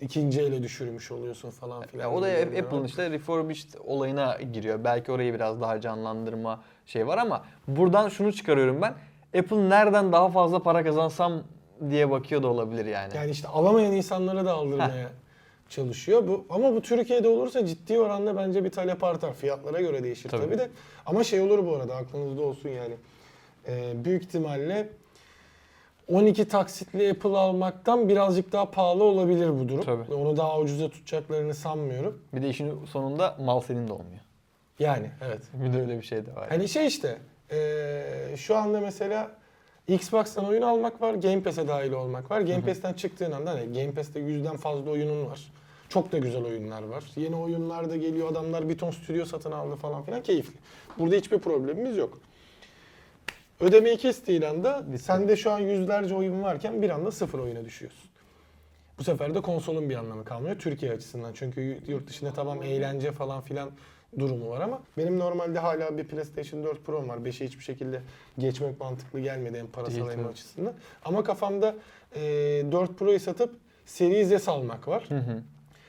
ikinci ele düşürmüş oluyorsun falan filan. O da Apple'ın işte refurbished olayına giriyor. Belki orayı biraz daha canlandırma şey var ama buradan şunu çıkarıyorum ben. Apple nereden daha fazla para kazansam diye bakıyor da olabilir yani. Yani işte alamayan insanlara da aldırmaya çalışıyor. Bu, ama bu Türkiye'de olursa ciddi oranda bence bir talep artar. Fiyatlara göre değişir tabii, tabii de. Ama şey olur bu arada, aklınızda olsun yani. Ee, büyük ihtimalle on iki taksitli Apple almaktan birazcık daha pahalı olabilir bu durum. Tabii. Onu daha ucuza tutacaklarını sanmıyorum. Bir de işin sonunda mal senin de olmuyor. Yani evet. Bir de öyle bir şey de var. Hani şey işte ee, şu anda mesela Xbox'tan oyun almak var, Game Pass'e dahil olmak var. Game Pass'ten çıktığın anda hani Game Pass'te yüzden fazla oyunun var. Çok da güzel oyunlar var. Yeni oyunlar da geliyor, adamlar bir ton stüdyo satın aldı falan filan, keyifli. Burada hiçbir problemimiz yok. Ödemeyi kestiğin anda sende şu an yüzlerce oyun varken bir anda sıfır oyuna düşüyorsun. Bu sefer de konsolun bir anlamı kalmıyor Türkiye açısından. Çünkü yurt dışında tamam eğlence falan filan durumu var ama benim normalde hala bir PlayStation dört Pro'm var. beşe hiçbir şekilde geçmek mantıklı gelmedi hem parasal hem açısından. Ama kafamda e, dört Pro'yu satıp Series S almak var. Hı hı.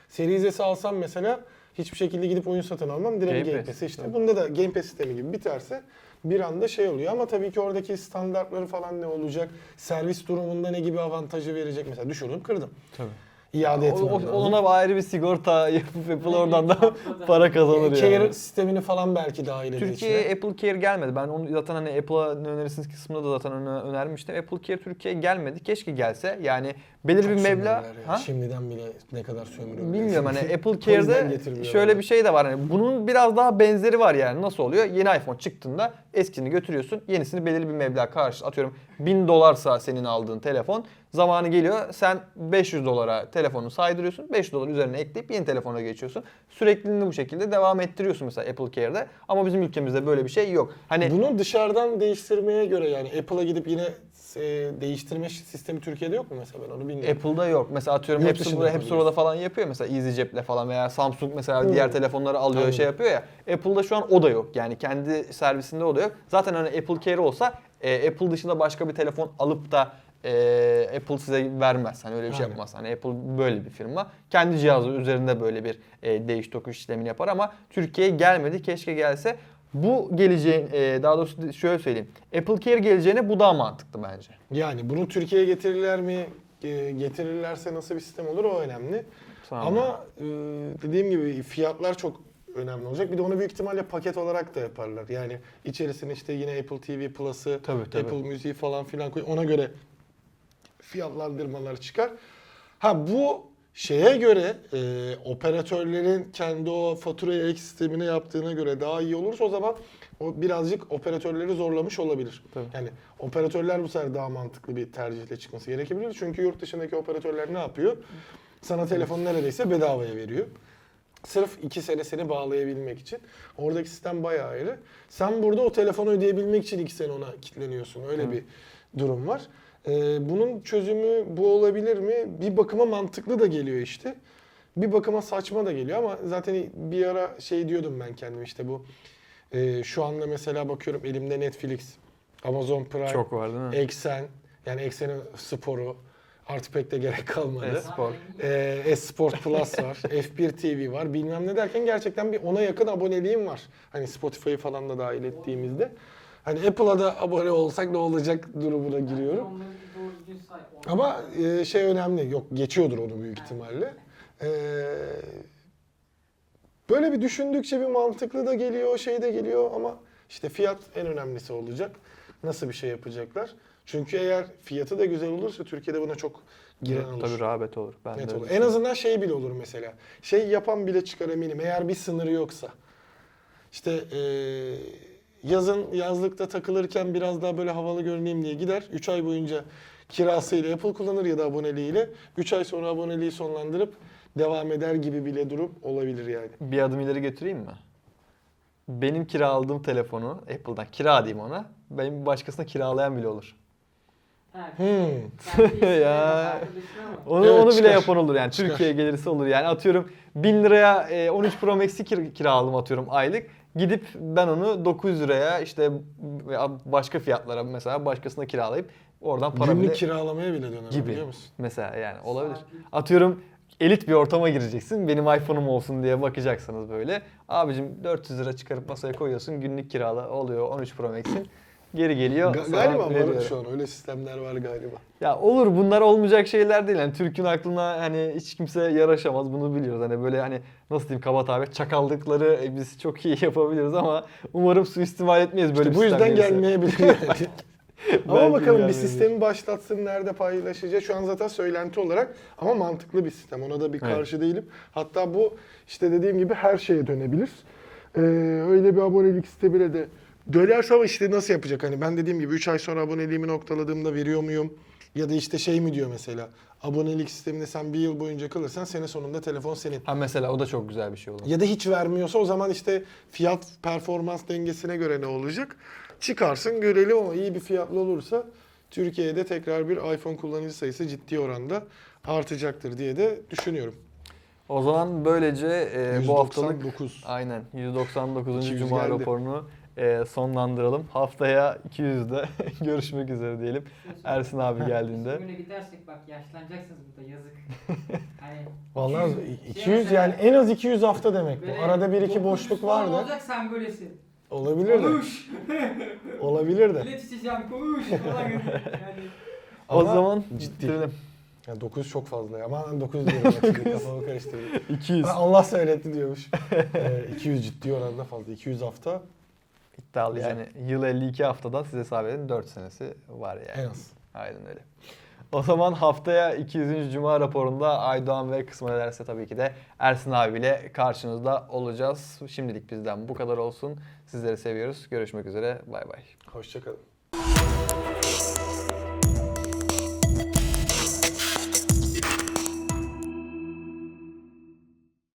Series S alsam mesela hiçbir şekilde gidip oyun satın almam. Direkt Game, Game Pass'e işte. Tabii. Bunda da Game Pass sistemi gibi biterse bir anda şey oluyor ama tabii ki oradaki standartları falan ne olacak? Servis durumunda ne gibi avantajı verecek? Mesela düşürdüm, kırdım. Tabii. İade etmem lazım. Ona ayrı bir sigorta yapıp Apple oradan da para kazanır yani. Care sistemini falan belki dahil edecek. Türkiye'ye Apple Care gelmedi. Ben onu zaten hani Apple'a önerisiniz kısmında da zaten önermiştim. Apple Care Türkiye'ye gelmedi. Keşke gelse. Yani belirli bir meblağ. Şimdiden bile ne kadar sömürüyor. Bilmiyorum hani Apple Care'de şöyle bir şey de var. Hani bunun biraz daha benzeri var yani. Nasıl oluyor? Yeni iPhone çıktığında eskini götürüyorsun. Yenisini belirli bir meblağ karşı atıyorum. bin dolarsa senin aldığın telefon. Zamanı geliyor, sen beş yüz dolara telefonu saydırıyorsun, beş dolar üzerine ekleyip yeni telefona geçiyorsun. Sürekliliğini bu şekilde devam ettiriyorsun mesela Apple Care'de ama bizim ülkemizde böyle bir şey yok. Hani bunu dışarıdan değiştirmeye göre yani Apple'a gidip yine e, değiştirme sistemi Türkiye'de yok mu mesela, ben onu bilmiyorum. Apple'da yok. Mesela atıyorum Hepsibura'da falan yapıyor mesela EasyJet'le falan veya Samsung mesela hmm. diğer telefonları alıyor Aynen. şey yapıyor ya. Apple'da şu an o da yok yani kendi servisinde o da yok. Zaten hani Apple Care olsa e, Apple dışında başka bir telefon alıp da Apple size vermez. Hani öyle bir şey Aynen. yapmaz. Hani Apple böyle bir firma. Kendi cihazı üzerinde böyle bir değiş tokuş işlemini yapar ama Türkiye'ye gelmedi. Keşke gelse. Bu geleceğin, daha doğrusu şöyle söyleyeyim. Apple Care geleceğine bu daha mantıklı bence. Yani bunu Türkiye'ye getirirler mi? Getirirlerse nasıl bir sistem olur? O önemli. Tamam. Ama dediğim gibi fiyatlar çok önemli olacak. Bir de onu büyük ihtimalle paket olarak da yaparlar. Yani içerisine işte yine Apple T V Plus'ı, Apple Müziği falan filan koy. Ona göre fiyatlandırmalar çıkar. Ha bu şeye göre e, operatörlerin kendi o faturayı ek sistemine yaptığına göre daha iyi olursa o zaman o birazcık operatörleri zorlamış olabilir. Tabii. Yani operatörler bu sefer daha mantıklı bir tercihle çıkması gerekebilir. Çünkü yurt dışındaki operatörler ne yapıyor? Sana telefonu neredeyse bedavaya veriyor. Sırf iki sene seni bağlayabilmek için. Oradaki sistem bayağı ayrı. Sen burada o telefonu ödeyebilmek için iki sene ona kilitleniyorsun. Öyle Hı. bir durum var. Bunun çözümü bu olabilir mi? Bir bakıma mantıklı da geliyor işte. Bir bakıma saçma da geliyor ama zaten bir ara şey diyordum ben kendim işte bu. Şu anda mesela bakıyorum elimde Netflix, Amazon Prime, çok var, değil mi? Eksen. Yani Eksen'in sporu. Artık pek de gerek kalmadı. E-Sport. E-Sport Plus var. F bir T V var. Bilmem ne derken gerçekten bir ona yakın aboneliğim var. Hani Spotify'ı falan da dahil ettiğimizde. Hani Apple'a da abone olsak ne olacak durumuna giriyorum. Ama şey önemli, yok geçiyordur onu büyük ihtimalle. Ee, böyle bir düşündükçe bir mantıklı da geliyor, şey de geliyor ama işte fiyat en önemlisi olacak. Nasıl bir şey yapacaklar? Çünkü eğer fiyatı da güzel olursa Türkiye'de buna çok giren olur. Tabii rağbet olur. Ben evet, de olur. En azından şey bile olur mesela. Şey yapan bile çıkar eminim eğer bir sınırı yoksa. İşte ee, yazın yazlıkta takılırken biraz daha böyle havalı görüneyim diye gider. üç ay boyunca kirasıyla Apple kullanır ya da aboneliğiyle. üç ay sonra aboneliği sonlandırıp devam eder gibi bile durum olabilir yani. Bir adım ileri götüreyim mi? Benim kira aldığım telefonu Apple'dan kira diyeyim ona. Benim başkasına kiralayan bile olur. Evet. Hmm. ya. Onu, evet, onu bile yapan olur yani. Çıkar. Türkiye gelirse olur yani. Atıyorum bin liraya on üç Pro Max'i kir- kiraladım atıyorum aylık. Gidip ben onu dokuz yüz liraya işte başka fiyatlara mesela başkasına kiralayıp oradan para günlük bile... Günlük kiralamaya bile döner gibi. Biliyor musun? Mesela yani olabilir. Sakin. Atıyorum elit bir ortama gireceksin. Benim iPhone'um olsun diye bakacaksınız böyle. Abicim dört yüz lira çıkarıp masaya koyuyorsun. Günlük kirala oluyor on üç Pro Max'in. Geri geliyor. Ga- galiba var şu an öyle sistemler var galiba. Ya olur, bunlar olmayacak şeyler değil. Yani Türk'ün aklına hani hiç kimse yaraşamaz, bunu biliyoruz. Hani böyle hani nasıl diyeyim kaba tabir çakaldıkları e, biz çok iyi yapabiliriz ama umarım suistimal etmeyiz böyle işte bir sistem. Bu yüzden gelmeyebilir yani. Ama bakalım bir sistemi başlatsın, nerede paylaşacak? Şu an zaten söylenti olarak ama mantıklı bir sistem. Ona da bir karşı evet. değilim. Hatta bu işte dediğim gibi her şeye dönebilir. Ee, öyle bir abonelik site bile de dönerse ama işte nasıl yapacak? Hani ben dediğim gibi üç ay sonra aboneliğimi noktaladığımda veriyor muyum? Ya da işte şey mi diyor mesela? Abonelik sisteminde sen bir yıl boyunca kalırsan sene sonunda telefon senin. Ha mesela o da çok güzel bir şey olur. Ya da hiç vermiyorsa o zaman işte fiyat performans dengesine göre ne olacak? Çıkarsın görelim ama iyi bir fiyatlı olursa Türkiye'de tekrar bir iPhone kullanıcı sayısı ciddi oranda artacaktır diye de düşünüyorum. O zaman böylece e, bu haftalık aynen yüz doksan dokuzuncu Cuma raporunu e, sonlandıralım. Haftaya iki yüzde görüşmek üzere diyelim. Ersin abi geldiğinde. Böyle gidersek bak yaşlanacaksınız burada yazık. Hani vallahi iki yüz yani en az iki yüz hafta demek bu. Arada bir iki boşluk vardı. Olacak sen böylesin. Olabilir de. Olabilir de. Bilet içeceğim, konuş falan gibi yani. O zaman ciddi. Ya dokuz çok fazla ya. Aman dokuz diyorum bak. Kafamı karıştırdım. iki yüz. Ha, Allah söyletti diyormuş. ee, iki yüz ciddi oranda fazla. iki yüz hafta. İddialı yani. yani. Yıl elli iki haftadan size hesap edin dört senesi var yani. En az. Aynen öyle. O zaman haftaya iki yüzüncü Cuma raporunda Aydoğan ve kısmet ederse tabii ki de Ersin abiyle karşınızda olacağız. Şimdilik bizden bu kadar olsun. Sizleri seviyoruz. Görüşmek üzere. Bay bay. Hoşça kalın.